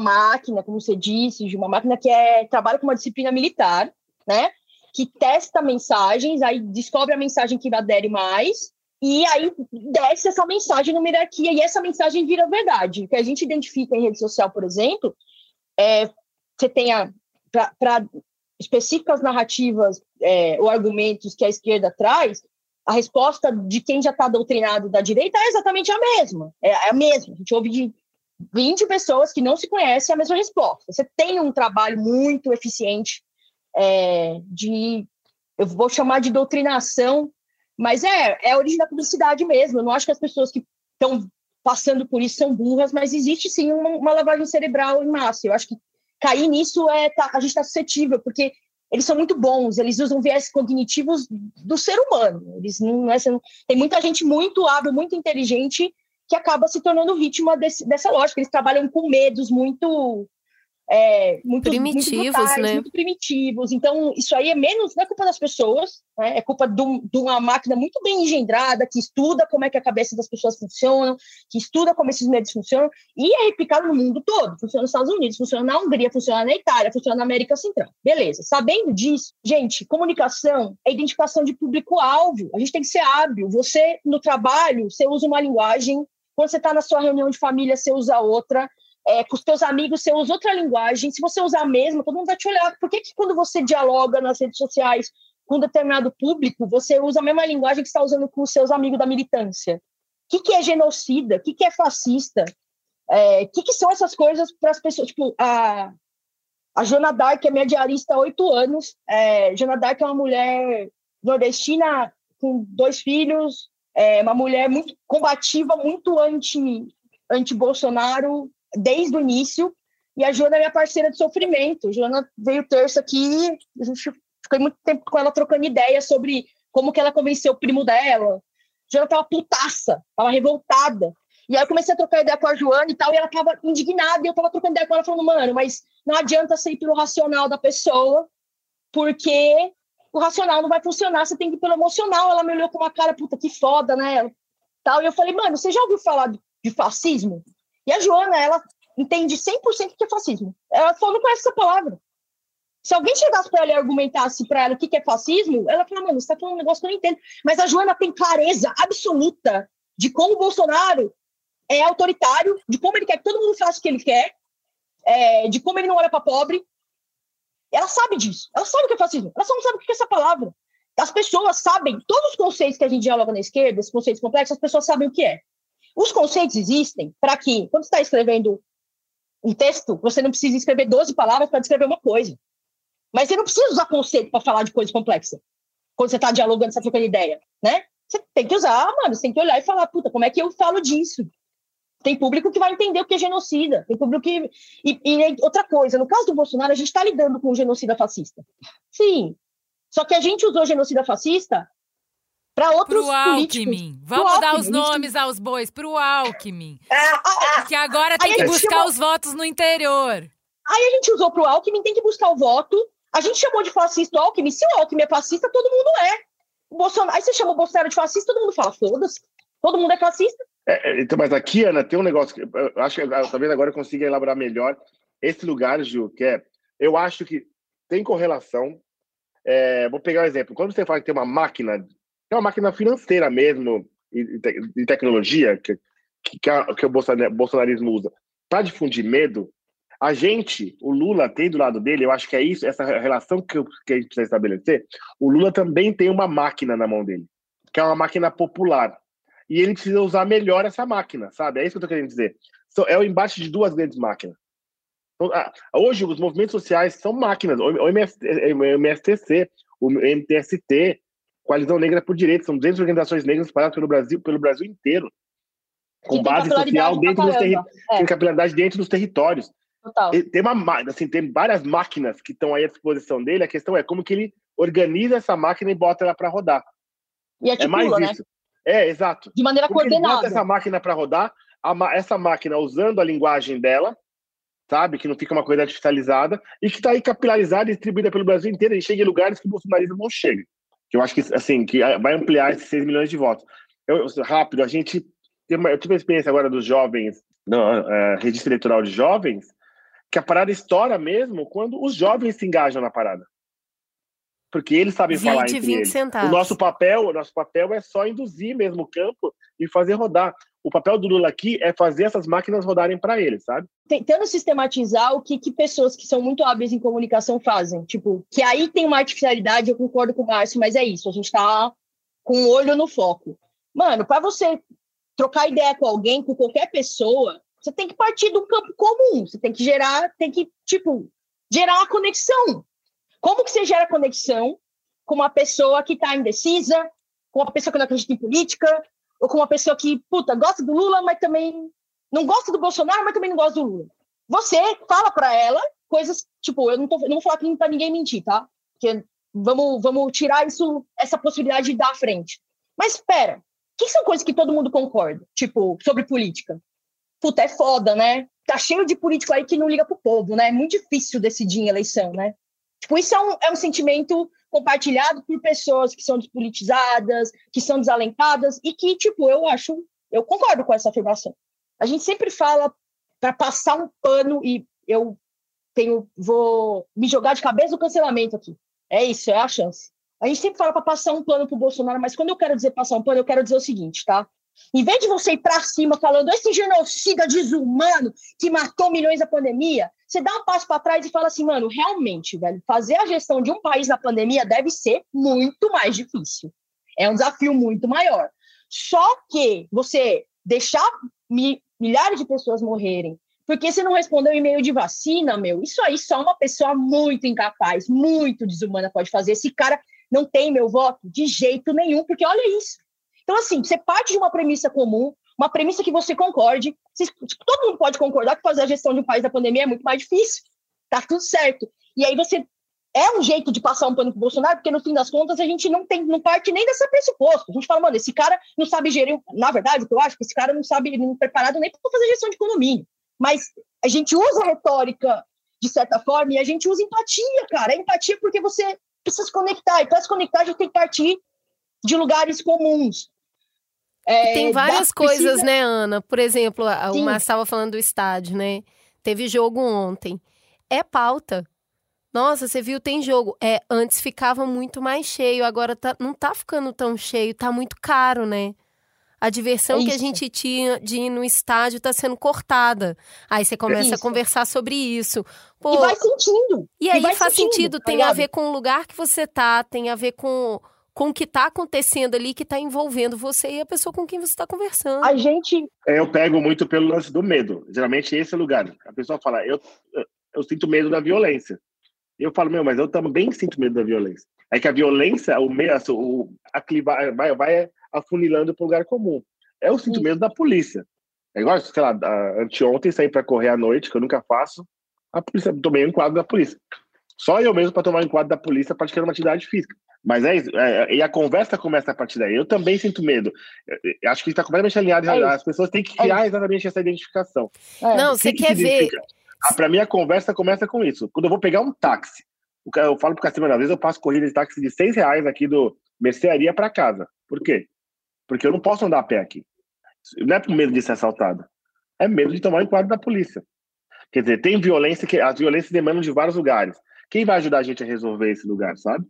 máquina, como você disse, de uma máquina que trabalha com uma disciplina militar, né? Que testa mensagens, aí descobre a mensagem que adere mais, e aí desce essa mensagem numa hierarquia e essa mensagem vira verdade. O que a gente identifica em rede social, por exemplo, você tem para específicas narrativas ou argumentos que a esquerda traz, a resposta de quem já está doutrinado da direita é exatamente a mesma. É a mesma. A gente ouve de 20 pessoas que não se conhecem a mesma resposta. Você tem um trabalho muito eficiente eu vou chamar de doutrinação, mas é a origem da publicidade mesmo. Eu não acho que as pessoas que estão passando por isso são burras, mas existe sim uma lavagem cerebral em massa. Eu acho que cair nisso, a gente está suscetível, porque eles são muito bons, eles usam viés cognitivos do ser humano. Eles não, tem muita gente muito hábil, muito inteligente, que acaba se tornando vítima dessa lógica. Eles trabalham com medos muito primitivos, muito brutais, né? Muito primitivos. Então, isso aí não é culpa das pessoas, né? É culpa de uma máquina muito bem engendrada, que estuda como é que a cabeça das pessoas funciona, que estuda como esses medos funcionam, e é replicado no mundo todo. Funciona nos Estados Unidos, funciona na Hungria, funciona na Itália, funciona na América Central. Beleza. Sabendo disso, gente, comunicação é identificação de público-alvo. A gente tem que ser hábil. Você, no trabalho, você usa uma linguagem. Quando você está na sua reunião de família, você usa outra. Com os teus amigos, você usa outra linguagem. Se você usar a mesma, todo mundo vai te olhar. Por que quando você dialoga nas redes sociais com um determinado público, você usa a mesma linguagem que você está usando com os seus amigos da militância? O que é genocida? O que é fascista? que são essas coisas para as pessoas? Tipo, a Joana Dark é minha diarista há 8 anos. Joana Dark é uma mulher nordestina com 2 filhos, uma mulher muito combativa, muito anti-Bolsonaro desde o início. E a Joana é minha parceira de sofrimento. A Joana veio terça aqui, a gente ficou muito tempo com ela trocando ideias sobre como que ela convenceu o primo dela. A Joana tava putaça, tava revoltada. E aí eu comecei a trocar ideia com a Joana e tal, e ela tava indignada, e eu tava trocando ideia com ela, falando, mano, mas não adianta ser pelo racional da pessoa, porque o racional não vai funcionar, você tem que ir pelo emocional. Ela me olhou com uma cara, puta, que foda, né? Tal, e eu falei, mano, você já ouviu falar de fascismo? E a Joana, ela entende 100% o que é fascismo. Ela só não conhece essa palavra. Se alguém chegasse para ela e argumentasse para ela o que é fascismo, ela fala, mano, você tá falando um negócio que eu não entendo. Mas a Joana tem clareza absoluta de como o Bolsonaro é autoritário, de como ele quer que todo mundo faça o que ele quer, de como ele não olha para pobre. Ela sabe disso. Ela sabe o que é fascismo. Ela só não sabe o que é essa palavra. As pessoas sabem, todos os conceitos que a gente dialoga na esquerda, esses conceitos complexos, as pessoas sabem o que é. Os conceitos existem para que, quando você está escrevendo um texto, você não precisa escrever 12 palavras para descrever uma coisa. Mas você não precisa usar conceito para falar de coisa complexa. Quando você está dialogando, você está trocando ideia, né? Você tem que usar, mano, você tem que olhar e falar, puta, como é que eu falo disso? Tem público que vai entender o que é genocida. Tem público que... E outra coisa, no caso do Bolsonaro, a gente está lidando com o genocida fascista. Sim. Só que a gente usou genocida fascista para outros políticos. Vamos dar os nomes aos bois. Pro Alckmin. Que agora tem que buscar os votos no interior. Aí a gente usou pro Alckmin, tem que buscar o voto. A gente chamou de fascista o Alckmin. Se o Alckmin é fascista, todo mundo é. O Bolsonaro... Aí você chama o Bolsonaro de fascista, todo mundo fala, foda-se. Todo mundo é fascista. Então, mas aqui, Ana, tem um negócio que eu acho que talvez agora eu consiga elaborar melhor. Esse lugar, Ju, que é... Eu acho que tem correlação. Vou pegar um exemplo. Quando você fala que tem uma máquina financeira mesmo, de tecnologia, que o bolsonarismo usa, para difundir medo, o Lula tem do lado dele, eu acho que é isso, essa relação que a gente precisa estabelecer, o Lula também tem uma máquina na mão dele, que é uma máquina popular. E ele precisa usar melhor essa máquina, sabe? É isso que eu estou querendo dizer. É o embate de 2 grandes máquinas. Hoje, os movimentos sociais são máquinas. O MTST, o MTST, Coalizão Negra por Direito, são 200 organizações negras espalhadas pelo Brasil inteiro, com base social tem capilaridade dentro dos territórios. Total. Tem várias máquinas que estão aí à disposição dele. A questão é como que ele organiza essa máquina e bota ela para rodar. E articula, mais isso. Né? Exato. De maneira coordenada. Ele bota essa máquina para rodar, essa máquina usando a linguagem dela, sabe? Que não fica uma coisa artificializada e que está aí capilarizada e distribuída pelo Brasil inteiro e chega em lugares que o bolsonarismo não chega. Eu acho que, assim, que vai ampliar esses 6 milhões de votos. Rápido, a gente... Eu tive uma experiência agora dos jovens, registro eleitoral de jovens, que a parada estoura mesmo quando os jovens se engajam na parada. Porque eles sabem falar entre eles. O nosso papel é só induzir mesmo o campo e fazer rodar. O papel do Lula aqui é fazer essas máquinas rodarem para ele, sabe? Tentando sistematizar o que pessoas que são muito hábeis em comunicação fazem. Tipo, que aí tem uma artificialidade, eu concordo com o Márcio, mas é isso, a gente tá com o olho no foco. Mano, para você trocar ideia com alguém, com qualquer pessoa, você tem que partir do campo comum, você tem que gerar a conexão. Como que você gera conexão com uma pessoa que tá indecisa, com uma pessoa que não acredita em política, ou com uma pessoa que, puta, gosta do Lula, mas também não gosta do Bolsonaro, mas também não gosta do Lula? Você fala pra ela coisas, tipo, eu não vou falar aqui pra ninguém mentir, tá? Porque vamos tirar essa possibilidade da frente. Mas espera, que são coisas que todo mundo concorda, tipo, sobre política? Puta, é foda, né? Tá cheio de político aí que não liga pro povo, né? É muito difícil decidir em eleição, né? Tipo, isso é um sentimento compartilhado por pessoas que são despolitizadas, que são desalentadas e que, tipo, eu concordo com essa afirmação. A gente sempre fala para passar um pano e vou me jogar de cabeça no cancelamento aqui. É isso, é a chance. A gente sempre fala para passar um pano pro Bolsonaro, mas quando eu quero dizer passar um pano, eu quero dizer o seguinte, tá? Em vez de você ir para cima falando esse genocida desumano que matou milhões na pandemia, você dá um passo para trás e fala assim, mano, realmente, velho, fazer a gestão de um país na pandemia deve ser muito mais difícil. É um desafio muito maior. Só que você deixar milhares de pessoas morrerem. Porque se não responder o e-mail de vacina, meu, isso aí só uma pessoa muito incapaz, muito desumana pode fazer. Esse cara não tem meu voto de jeito nenhum, porque olha isso. Então, assim, você parte de uma premissa comum, uma premissa que você concorde. Todo mundo pode concordar que fazer a gestão de um país da pandemia é muito mais difícil. Tá tudo certo. E aí você... É um jeito de passar um pano pro Bolsonaro, porque no fim das contas a gente não parte nem desse pressuposto. A gente fala, mano, esse cara não sabe gerir... Na verdade, o que eu acho é que esse cara não é preparado nem para fazer gestão de condomínio. Mas a gente usa a retórica, de certa forma, e a gente usa empatia, cara. É empatia porque você precisa se conectar. E para se conectar, a gente tem que partir de lugares comuns. É, tem várias coisas, precisa... né, Ana? Por exemplo, o Marçal falando do estádio, né? Teve jogo ontem. É pauta. Nossa, você viu, tem jogo. É, antes ficava muito mais cheio, agora não tá ficando tão cheio, tá muito caro, né? A diversão que a gente tinha de ir no estádio tá sendo cortada. Aí você começa a conversar sobre isso. Pô, e vai sentindo. E aí faz sentido, tem a ver com o lugar que você tá, tem a ver com o que tá acontecendo ali, que tá envolvendo você e a pessoa com quem você tá conversando. A gente... Eu pego muito pelo lance do medo. Geralmente esse é o lugar. A pessoa fala, eu sinto medo da violência. Eu falo, mas eu também sinto medo da violência. É que a violência, vai afunilando para o lugar comum. Eu sinto medo da polícia. É igual, sei lá, anteontem saí para correr à noite, que eu nunca faço, a polícia, tomei um enquadro da polícia. Só eu mesmo para tomar um enquadro da polícia praticando uma atividade física. Mas é isso. E a conversa começa a partir daí. Eu também sinto medo. Eu acho que está completamente alinhado. As pessoas têm que criar exatamente essa identificação. Não, você quer ver... Pra mim, a conversa começa com isso. Quando eu vou pegar um táxi, eu falo pro Cassino, às vezes eu passo corrida de táxi de R$6 aqui do mercearia pra casa. Por quê? Porque eu não posso andar a pé aqui. Não é por medo de ser assaltado. É medo de tomar o enquadro da polícia. Quer dizer, tem violência, que as violências demandam de vários lugares. Quem vai ajudar a gente a resolver esse lugar, sabe?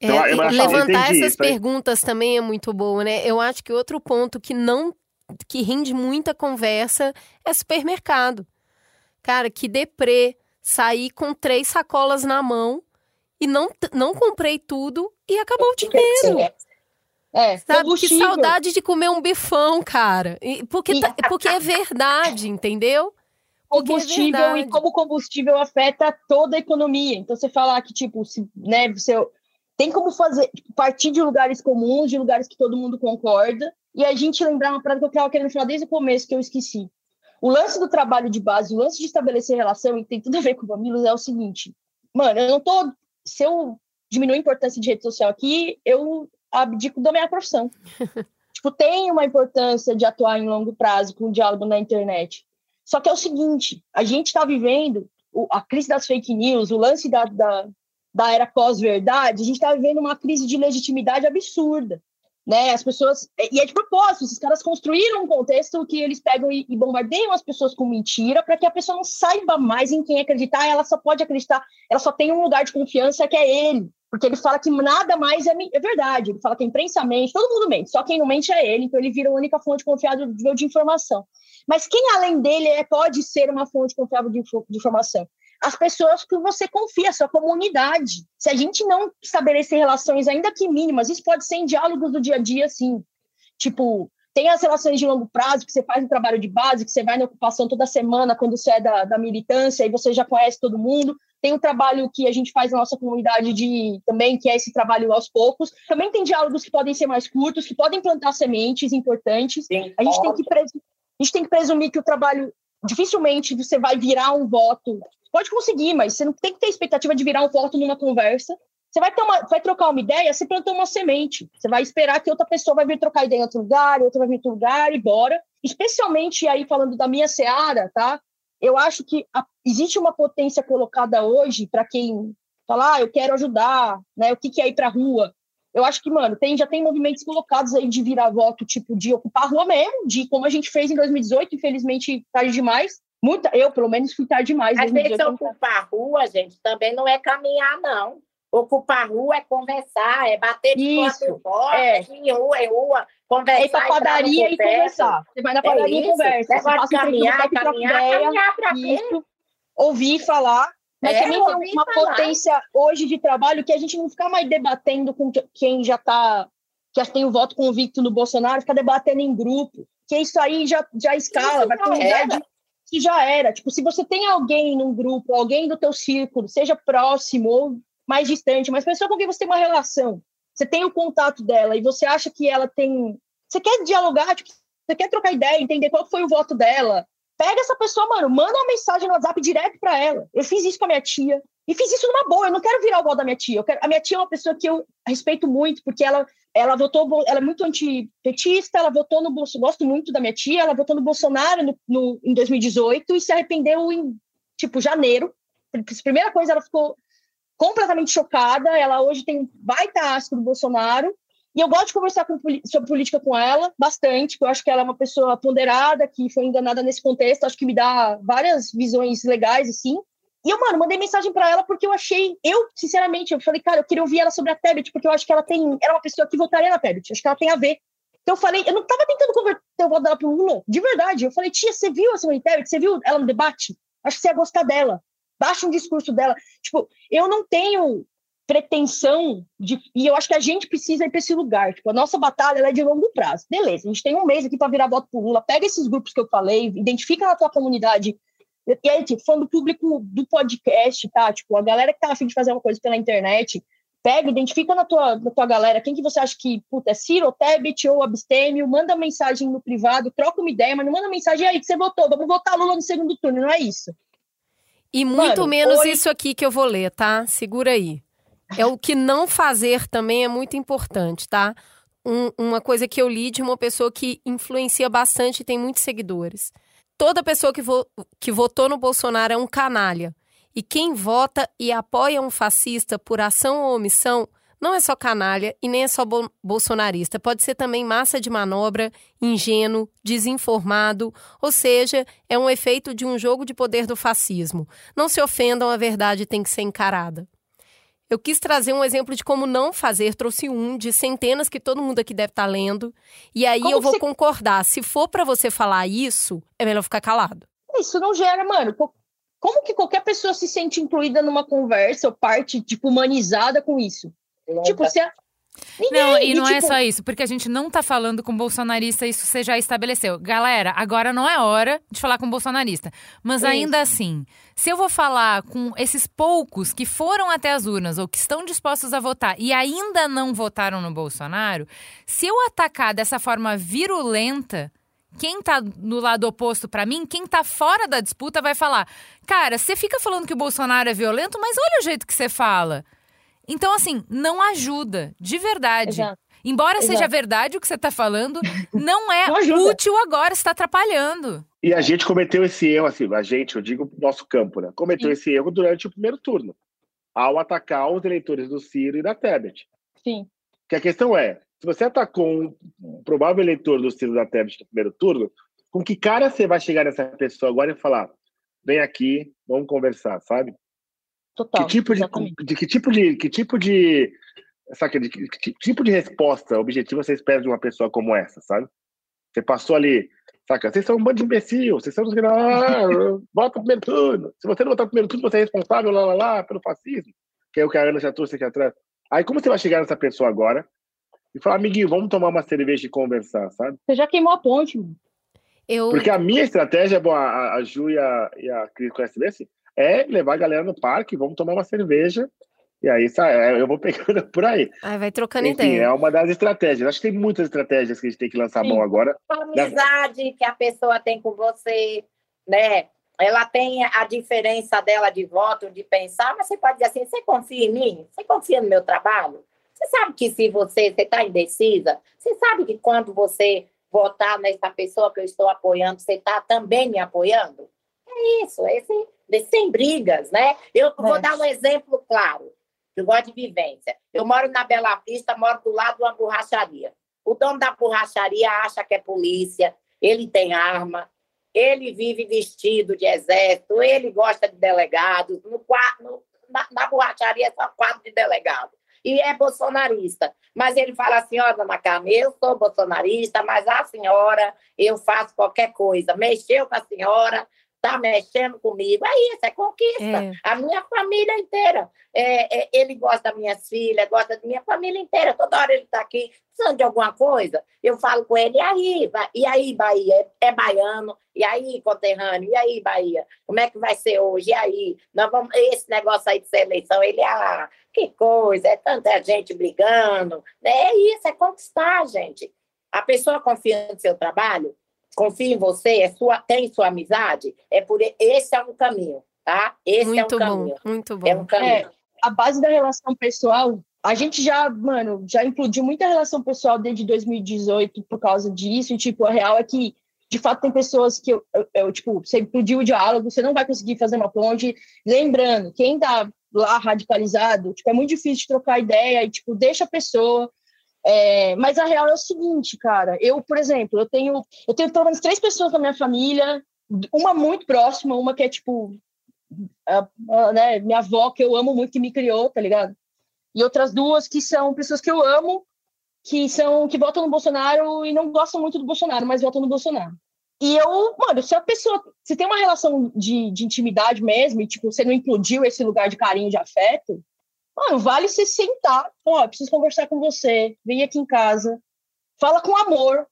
Então, levantar essas perguntas também é muito boa, né? Eu acho que outro ponto que rende muita conversa é supermercado. Cara, que deprê, saí com 3 sacolas na mão e não comprei tudo e acabou o dinheiro. Sabe, que saudade de comer um bifão, cara. Porque é verdade, entendeu? Combustível, é verdade. E como combustível afeta toda a economia. Então, você falar que, você tem como fazer, partir de lugares comuns, de lugares que todo mundo concorda, e a gente lembrar uma parada que eu estava querendo falar desde o começo, que eu esqueci. O lance do trabalho de base, o lance de estabelecer relação, e tem tudo a ver com o Mamilos, é o seguinte. Mano, se eu diminuir a importância de rede social aqui, eu abdico da minha profissão. Tem uma importância de atuar em longo prazo com o diálogo na internet. Só que é o seguinte, a gente está vivendo a crise das fake news, o lance da era pós-verdade, a gente está vivendo uma crise de legitimidade absurda. Né, as pessoas, e é de propósito, esses caras construíram um contexto que eles pegam e bombardeiam as pessoas com mentira para que a pessoa não saiba mais em quem acreditar, ela só pode acreditar, ela só tem um lugar de confiança que é ele, porque ele fala que nada mais é verdade, ele fala que a imprensa mente, todo mundo mente, só quem não mente é ele, então ele vira a única fonte confiável de informação. Mas quem além dele pode ser uma fonte confiável de informação? As pessoas que você confia, a sua comunidade. Se a gente não estabelecer relações, ainda que mínimas, isso pode ser em diálogos do dia a dia, sim. Tem as relações de longo prazo, que você faz um trabalho de base, que você vai na ocupação toda semana, quando você é da militância, e você já conhece todo mundo. Tem o trabalho que a gente faz na nossa comunidade também, que é esse trabalho aos poucos. Também tem diálogos que podem ser mais curtos, que podem plantar sementes importantes. A gente tem que presumir que o trabalho... Dificilmente você vai virar um voto... Pode conseguir, mas você não tem que ter expectativa de virar um voto numa conversa. Você vai trocar uma ideia, você plantou uma semente. Você vai esperar que outra pessoa vai vir trocar ideia em outro lugar, outra vai vir em outro lugar e bora. Especialmente aí falando da minha seara, tá? Eu acho que existe uma potência colocada hoje para quem fala, eu quero ajudar, né? O que é ir para a rua? Eu acho que, já tem movimentos colocados aí de virar voto, de ocupar a rua mesmo, de como a gente fez em 2018, infelizmente tarde demais. Eu, pelo menos, fui tarde demais. Às vezes, ocupar a rua, gente, também não é caminhar, não. Ocupar a rua é conversar, é bater de porta em rua, conversar. É ir para a padaria e conversar. Você vai na padaria e conversa. Você passa caminhar para isso. Ouvir falar. Mas também tem uma potência hoje de trabalho que a gente não fica mais debatendo com quem já tem o voto convicto no Bolsonaro, fica debatendo em grupo. que isso aí já escala, vai para um lugar de... Isso já era. Tipo, se você tem alguém num grupo, alguém do teu círculo, seja próximo ou mais distante, mas pessoa com quem você tem uma relação, você tem o contato dela e você acha que ela tem... Você quer dialogar, tipo, você quer trocar ideia, entender qual foi o voto dela. Pega essa pessoa, mano, manda uma mensagem no WhatsApp direto pra ela. Eu fiz isso com a minha tia. E fiz isso numa boa, eu não quero virar o gol da minha tia. A minha tia é uma pessoa que eu respeito muito, porque ela votou, ela é muito antipetista, ela votou no Bolsonaro, gosto muito da minha tia, ela votou no Bolsonaro em 2018 e se arrependeu em, tipo, janeiro. Primeira coisa, ela ficou completamente chocada, ela hoje tem um baita asco do Bolsonaro. E eu gosto de conversar sobre política com ela bastante, porque eu acho que ela é uma pessoa ponderada, que foi enganada nesse contexto, acho que me dá várias visões legais, assim. E eu, mano, mandei mensagem pra ela porque eu achei... Eu, sinceramente, eu falei, cara, eu queria ouvir ela sobre a Tebet, porque eu acho que ela tem... Era uma pessoa que votaria na Tebet, acho que ela tem a ver. Então eu falei... Eu não tava tentando converter o voto dela pro Lula, de verdade. Eu falei, tia, você viu a Simone Tebet? Você viu ela no debate? Acho que você ia gostar dela. Baixa um discurso dela. Tipo, eu não tenho pretensão de... E eu acho que a gente precisa ir pra esse lugar. Tipo, a nossa batalha, ela é de longo prazo. Beleza, a gente tem um mês aqui pra virar voto pro Lula. Pega esses grupos que eu falei, identifica na tua comunidade... E aí, tipo, falando do público do podcast, tá? Tipo, a galera que tá afim de fazer uma coisa pela internet, pega, identifica na tua galera quem que você acha que, puta, é Ciro, ou Tebet, ou abstêmio, manda mensagem no privado, troca uma ideia, mas não manda mensagem aí que você votou, vamos votar Lula no segundo turno, não é isso. E muito menos hoje... isso aqui que eu vou ler, tá? Segura aí. É o que não fazer também é muito importante, tá? Uma coisa que eu li de uma pessoa que influencia bastante e tem muitos seguidores. Toda pessoa que votou no Bolsonaro é um canalha. E quem vota e apoia um fascista por ação ou omissão não é só canalha e nem é só bolsonarista. Pode ser também massa de manobra, ingênuo, desinformado. Ou seja, é um efeito de um jogo de poder do fascismo. Não se ofendam, a verdade tem que ser encarada. Eu quis trazer um exemplo de como não fazer, trouxe um de centenas que todo mundo aqui deve estar lendo. E aí como eu vou concordar, se for pra você falar isso, é melhor ficar calado. Isso não gera, mano, como que qualquer pessoa se sente incluída numa conversa ou parte, tipo, humanizada com isso? Não, tipo, você... Ninguém, não, e não tipo... é só isso, porque a gente não tá falando com bolsonarista, isso você já estabeleceu. Galera, agora não é hora de falar com bolsonarista. Mas isso. Ainda assim, se eu vou falar com esses poucos que foram até as urnas ou que estão dispostos a votar e ainda não votaram no Bolsonaro, se eu atacar dessa forma virulenta, quem tá no lado oposto pra mim, quem tá fora da disputa vai falar: cara, você fica falando que o Bolsonaro é violento, mas olha o jeito que você fala. Então, assim, não ajuda, de verdade. Exato. Embora Exato. Seja verdade o que você está falando, não é não útil agora, você está atrapalhando. E a gente cometeu esse erro, assim, a gente, eu digo nosso campo, né? Cometeu esse erro durante o primeiro turno, ao atacar os eleitores do Ciro e da Tebet. Sim. Porque a questão é, se você atacou um provável eleitor do Ciro e da Tebet no primeiro turno, com que cara você vai chegar nessa pessoa agora e falar: vem aqui, vamos conversar, sabe? Total, que tipo de resposta objetiva você espera de uma pessoa como essa, sabe? Você passou ali, saca? Vocês são um bando de imbecil, vocês são... Vota no primeiro turno. Se você não votar no primeiro turno, você é responsável, pelo fascismo. Que é o que a Ana já trouxe aqui atrás. Aí como você vai chegar nessa pessoa agora e falar: amiguinho, vamos tomar uma cerveja e conversar, sabe? Você já queimou a ponte, mano. Porque a minha estratégia, bom, a Ju e a Cris conhecem desse... é levar a galera no parque, vamos tomar uma cerveja, e aí eu vou pegando por aí. Aí vai trocando ideia. É uma das estratégias. Acho que tem muitas estratégias que a gente tem que lançar a mão agora. A amizade que a pessoa tem com você, né? Ela tem a diferença dela de voto, de pensar, mas você pode dizer assim: você confia em mim? Você confia no meu trabalho? Você sabe que se você está indecisa, você sabe que quando você votar nessa pessoa que eu estou apoiando, você está também me apoiando? É isso, é esse... sem brigas, né? Eu vou dar um exemplo claro, eu gosto de vivência. Eu moro na Bela Vista, moro do lado de uma borracharia. O dono da borracharia acha que é polícia, ele tem arma, ele vive vestido de exército, ele gosta de delegados, na borracharia é só quadro de delegado. E é bolsonarista. Mas ele fala assim: ó, dona Carmen, eu sou bolsonarista, mas a senhora, eu faço qualquer coisa. Mexeu com a senhora... está mexendo comigo. É isso, é conquista. É. A minha família inteira. Ele gosta da minha filha, gosta da minha família inteira. Toda hora ele está aqui, precisando de alguma coisa. Eu falo com ele, e aí, Bahia? É baiano. E aí, conterrâneo? E aí, Bahia? Como é que vai ser hoje? E aí? Nós vamos... Esse negócio aí de ser eleição, ele é... que coisa, é tanta gente brigando. É isso, é conquistar, gente. A pessoa confia no seu trabalho, confia em você, tem sua amizade, esse é um caminho, tá? Esse muito é um bom, caminho. Muito bom. É um caminho. A base da relação pessoal, a gente já implodiu muita relação pessoal desde 2018 por causa disso, e, tipo, a real é que, de fato, tem pessoas que, tipo, você implodiu o diálogo, você não vai conseguir fazer uma ponte. Lembrando, quem tá lá radicalizado, tipo, é muito difícil de trocar ideia e, tipo, deixa a pessoa... mas a real é o seguinte, cara, eu, por exemplo, eu tenho pelo menos 3 pessoas na minha família, uma muito próxima, uma que é tipo né, minha avó, que eu amo muito, que me criou, tá ligado? E outras 2 que são pessoas que eu amo, que votam no Bolsonaro e não gostam muito do Bolsonaro, mas votam no Bolsonaro. E eu, mano, se a pessoa, se tem uma relação de intimidade mesmo, e tipo, você não implodiu esse lugar de carinho, de afeto, mano, vale se sentar. Ó, preciso conversar com você. Vem aqui em casa. Fala com amor.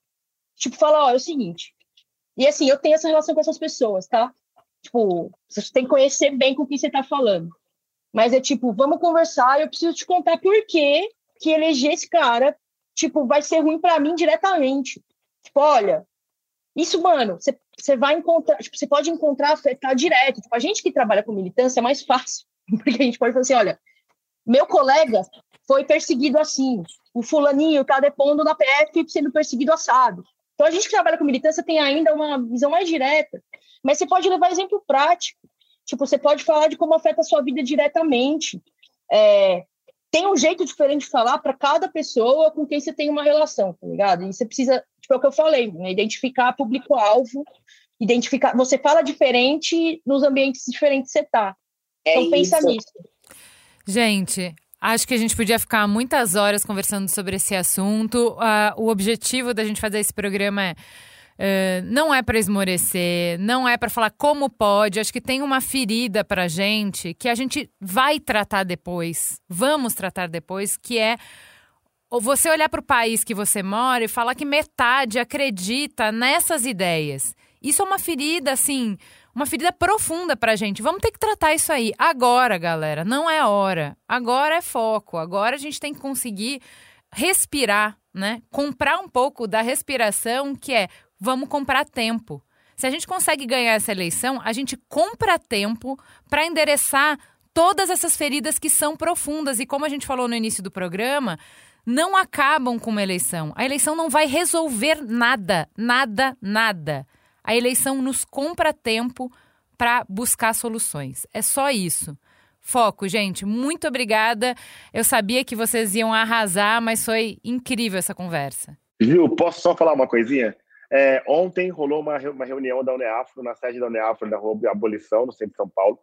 Tipo, fala, ó, é o seguinte. E assim, eu tenho essa relação com essas pessoas, tá? Tipo, você tem que conhecer bem com quem você tá falando. Mas é tipo, vamos conversar. Eu preciso te contar por quê que eleger esse cara, tipo, vai ser ruim pra mim diretamente. Tipo, olha... Isso, mano, você vai encontrar... Tipo, você pode encontrar, afetar direto. Tipo, a gente que trabalha com militância é mais fácil. Porque a gente pode falar assim, olha... Meu colega foi perseguido assim. O fulaninho tá depondo na PF sendo perseguido assado. Então, a gente que trabalha com militância tem ainda uma visão mais direta. Mas você pode levar exemplo prático. Tipo, você pode falar de como afeta a sua vida diretamente. Tem um jeito diferente de falar para cada pessoa com quem você tem uma relação, tá ligado? E você precisa, tipo, é o que eu falei, né? Identificar público-alvo, identificar... Você fala diferente nos ambientes diferentes que você tá. Então, pensa nisso. Gente, acho que a gente podia ficar muitas horas conversando sobre esse assunto. O objetivo da gente fazer esse programa não é para esmorecer, não é para falar como pode. Acho que tem uma ferida para a gente que a gente vai tratar depois. Vamos tratar depois, que é você olhar para o país que você mora e falar que metade acredita nessas ideias. Isso é uma ferida, assim... Uma ferida profunda pra gente. Vamos ter que tratar isso aí. Agora, galera, não é hora. Agora é foco. Agora a gente tem que conseguir respirar, né? Comprar um pouco da respiração, que é, vamos comprar tempo. Se a gente consegue ganhar essa eleição, a gente compra tempo para endereçar todas essas feridas que são profundas. E como a gente falou no início do programa, não acabam com uma eleição. A eleição não vai resolver nada, nada, nada. A eleição nos compra tempo para buscar soluções. É só isso. Foco, gente. Muito obrigada. Eu sabia que vocês iam arrasar, mas foi incrível essa conversa. Ju, posso só falar uma coisinha? Ontem rolou uma reunião da UNEAFRO, na sede da UNEAFRO, da Rua Abolição, no centro de São Paulo.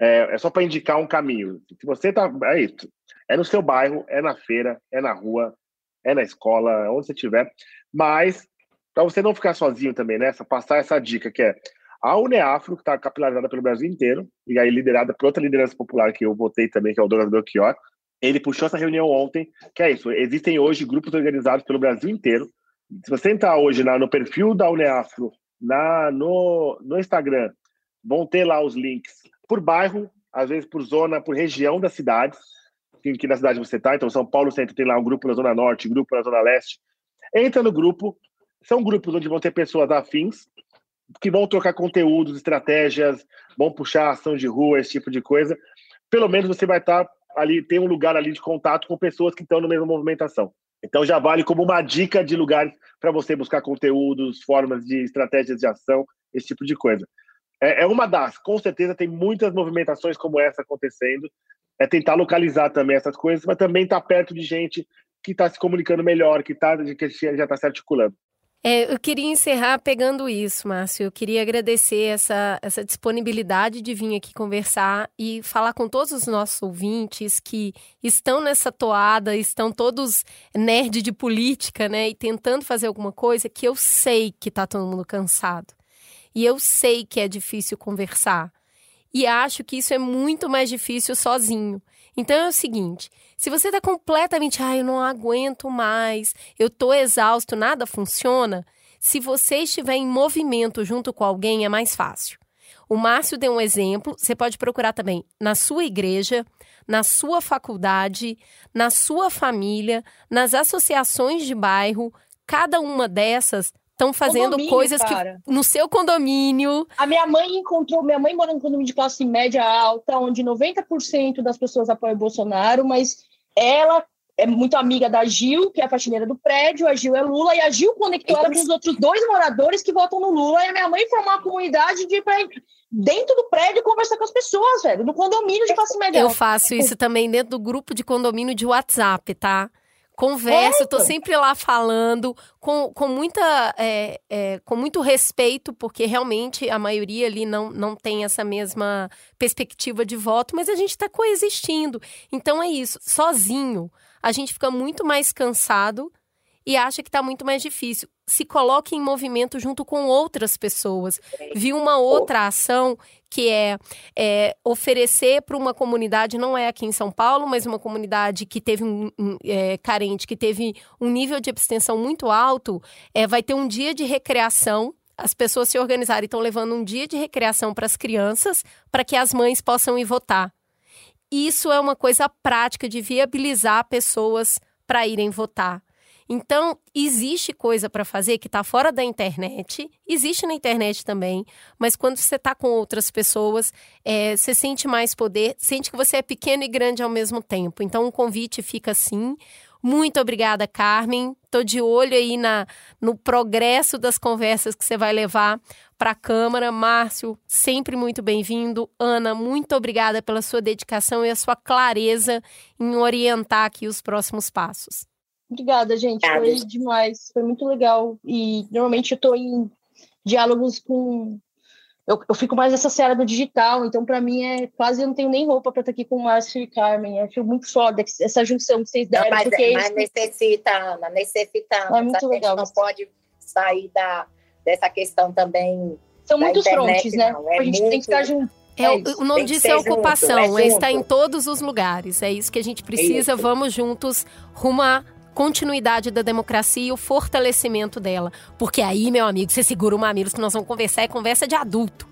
É só para indicar um caminho. Se você tá, é isso. É no seu bairro, é na feira, é na rua, é na escola, onde você estiver. Mas... Para você não ficar sozinho também, né? Passar essa dica, que é a UNEAFRO, que está capilarizada pelo Brasil inteiro, e aí liderada por outra liderança popular que eu votei também, que é o Douglas Belchior. Ele puxou essa reunião ontem, que é isso. Existem hoje grupos organizados pelo Brasil inteiro. Se você entrar hoje no perfil da UNEAFRO, no Instagram, vão ter lá os links por bairro, às vezes por zona, por região da cidade, em que na cidade você está. Então, São Paulo Centro tem lá um grupo na Zona Norte, grupo na Zona Leste. Entra no grupo. São grupos onde vão ter pessoas afins que vão trocar conteúdos, estratégias, vão puxar ação de rua, esse tipo de coisa. Pelo menos você vai estar ali, tem um lugar ali de contato com pessoas que estão na mesma movimentação. Então já vale como uma dica de lugares para você buscar conteúdos, formas de estratégias de ação, esse tipo de coisa. É uma das, com certeza tem muitas movimentações como essa acontecendo. É tentar localizar também essas coisas, mas também estar perto de gente que está se comunicando melhor, que já está se articulando. Eu queria encerrar pegando isso, Márcio. Eu queria agradecer essa disponibilidade de vir aqui conversar e falar com todos os nossos ouvintes que estão nessa toada, estão todos nerd de política, né? E tentando fazer alguma coisa que eu sei que tá todo mundo cansado. E eu sei que é difícil conversar. E acho que isso é muito mais difícil sozinho. Então é o seguinte, se você está completamente, eu não aguento mais, eu tô exausto, nada funciona, se você estiver em movimento junto com alguém é mais fácil. O Márcio deu um exemplo, você pode procurar também na sua igreja, na sua faculdade, na sua família, nas associações de bairro, cada uma dessas estão fazendo coisas cara. Que no seu condomínio... A minha mãe mora num condomínio de classe média alta, onde 90% das pessoas apoiam o Bolsonaro, mas ela é muito amiga da Gil, que é a faxineira do prédio, a Gil é Lula, e a Gil conectou ela com os outros dois moradores que votam no Lula, e a minha mãe formou uma comunidade de ir pra dentro do prédio conversar com as pessoas, velho, no condomínio de classe média alta. Eu faço isso também dentro do grupo de condomínio de WhatsApp, tá? Converso, tô sempre lá falando, com muito respeito, porque realmente a maioria ali não tem essa mesma perspectiva de voto, mas a gente está coexistindo. Então é isso, sozinho a gente fica muito mais cansado e acha que está muito mais difícil. Se coloque em movimento junto com outras pessoas. Vi uma outra ação que é oferecer para uma comunidade, não é aqui em São Paulo, mas uma comunidade que teve carente, que teve um nível de abstenção muito alto, vai ter um dia de recreação. As pessoas se organizarem, estão levando um dia de recreação para as crianças, para que as mães possam ir votar. Isso é uma coisa prática de viabilizar pessoas para irem votar. Então, existe coisa para fazer que está fora da internet, existe na internet também, mas quando você está com outras pessoas, você sente mais poder, sente que você é pequeno e grande ao mesmo tempo. Então, o convite fica assim. Muito obrigada, Carmen. Estou de olho aí no progresso das conversas que você vai levar para a Câmara. Márcio, sempre muito bem-vindo. Ana, muito obrigada pela sua dedicação e a sua clareza em orientar aqui os próximos passos. Obrigada, gente. Foi demais. Foi muito legal. E, normalmente, eu estou em diálogos com... Eu fico mais nessa seara do digital, então, para mim, quase eu não tenho nem roupa para estar aqui com o Márcio e Carmen. Eu acho muito foda essa junção que vocês deram. Mas necessita, Ana. É muito legal. A gente não pode sair dessa questão também. São muitos frontes, né? A gente tem que estar junto. O nome disso é ocupação. Está em todos os lugares. É isso que a gente precisa. Isso. Vamos juntos rumo à continuidade da democracia e o fortalecimento dela. Porque aí, meu amigo, você segura o Mamilos que nós vamos conversar, é conversa de adulto.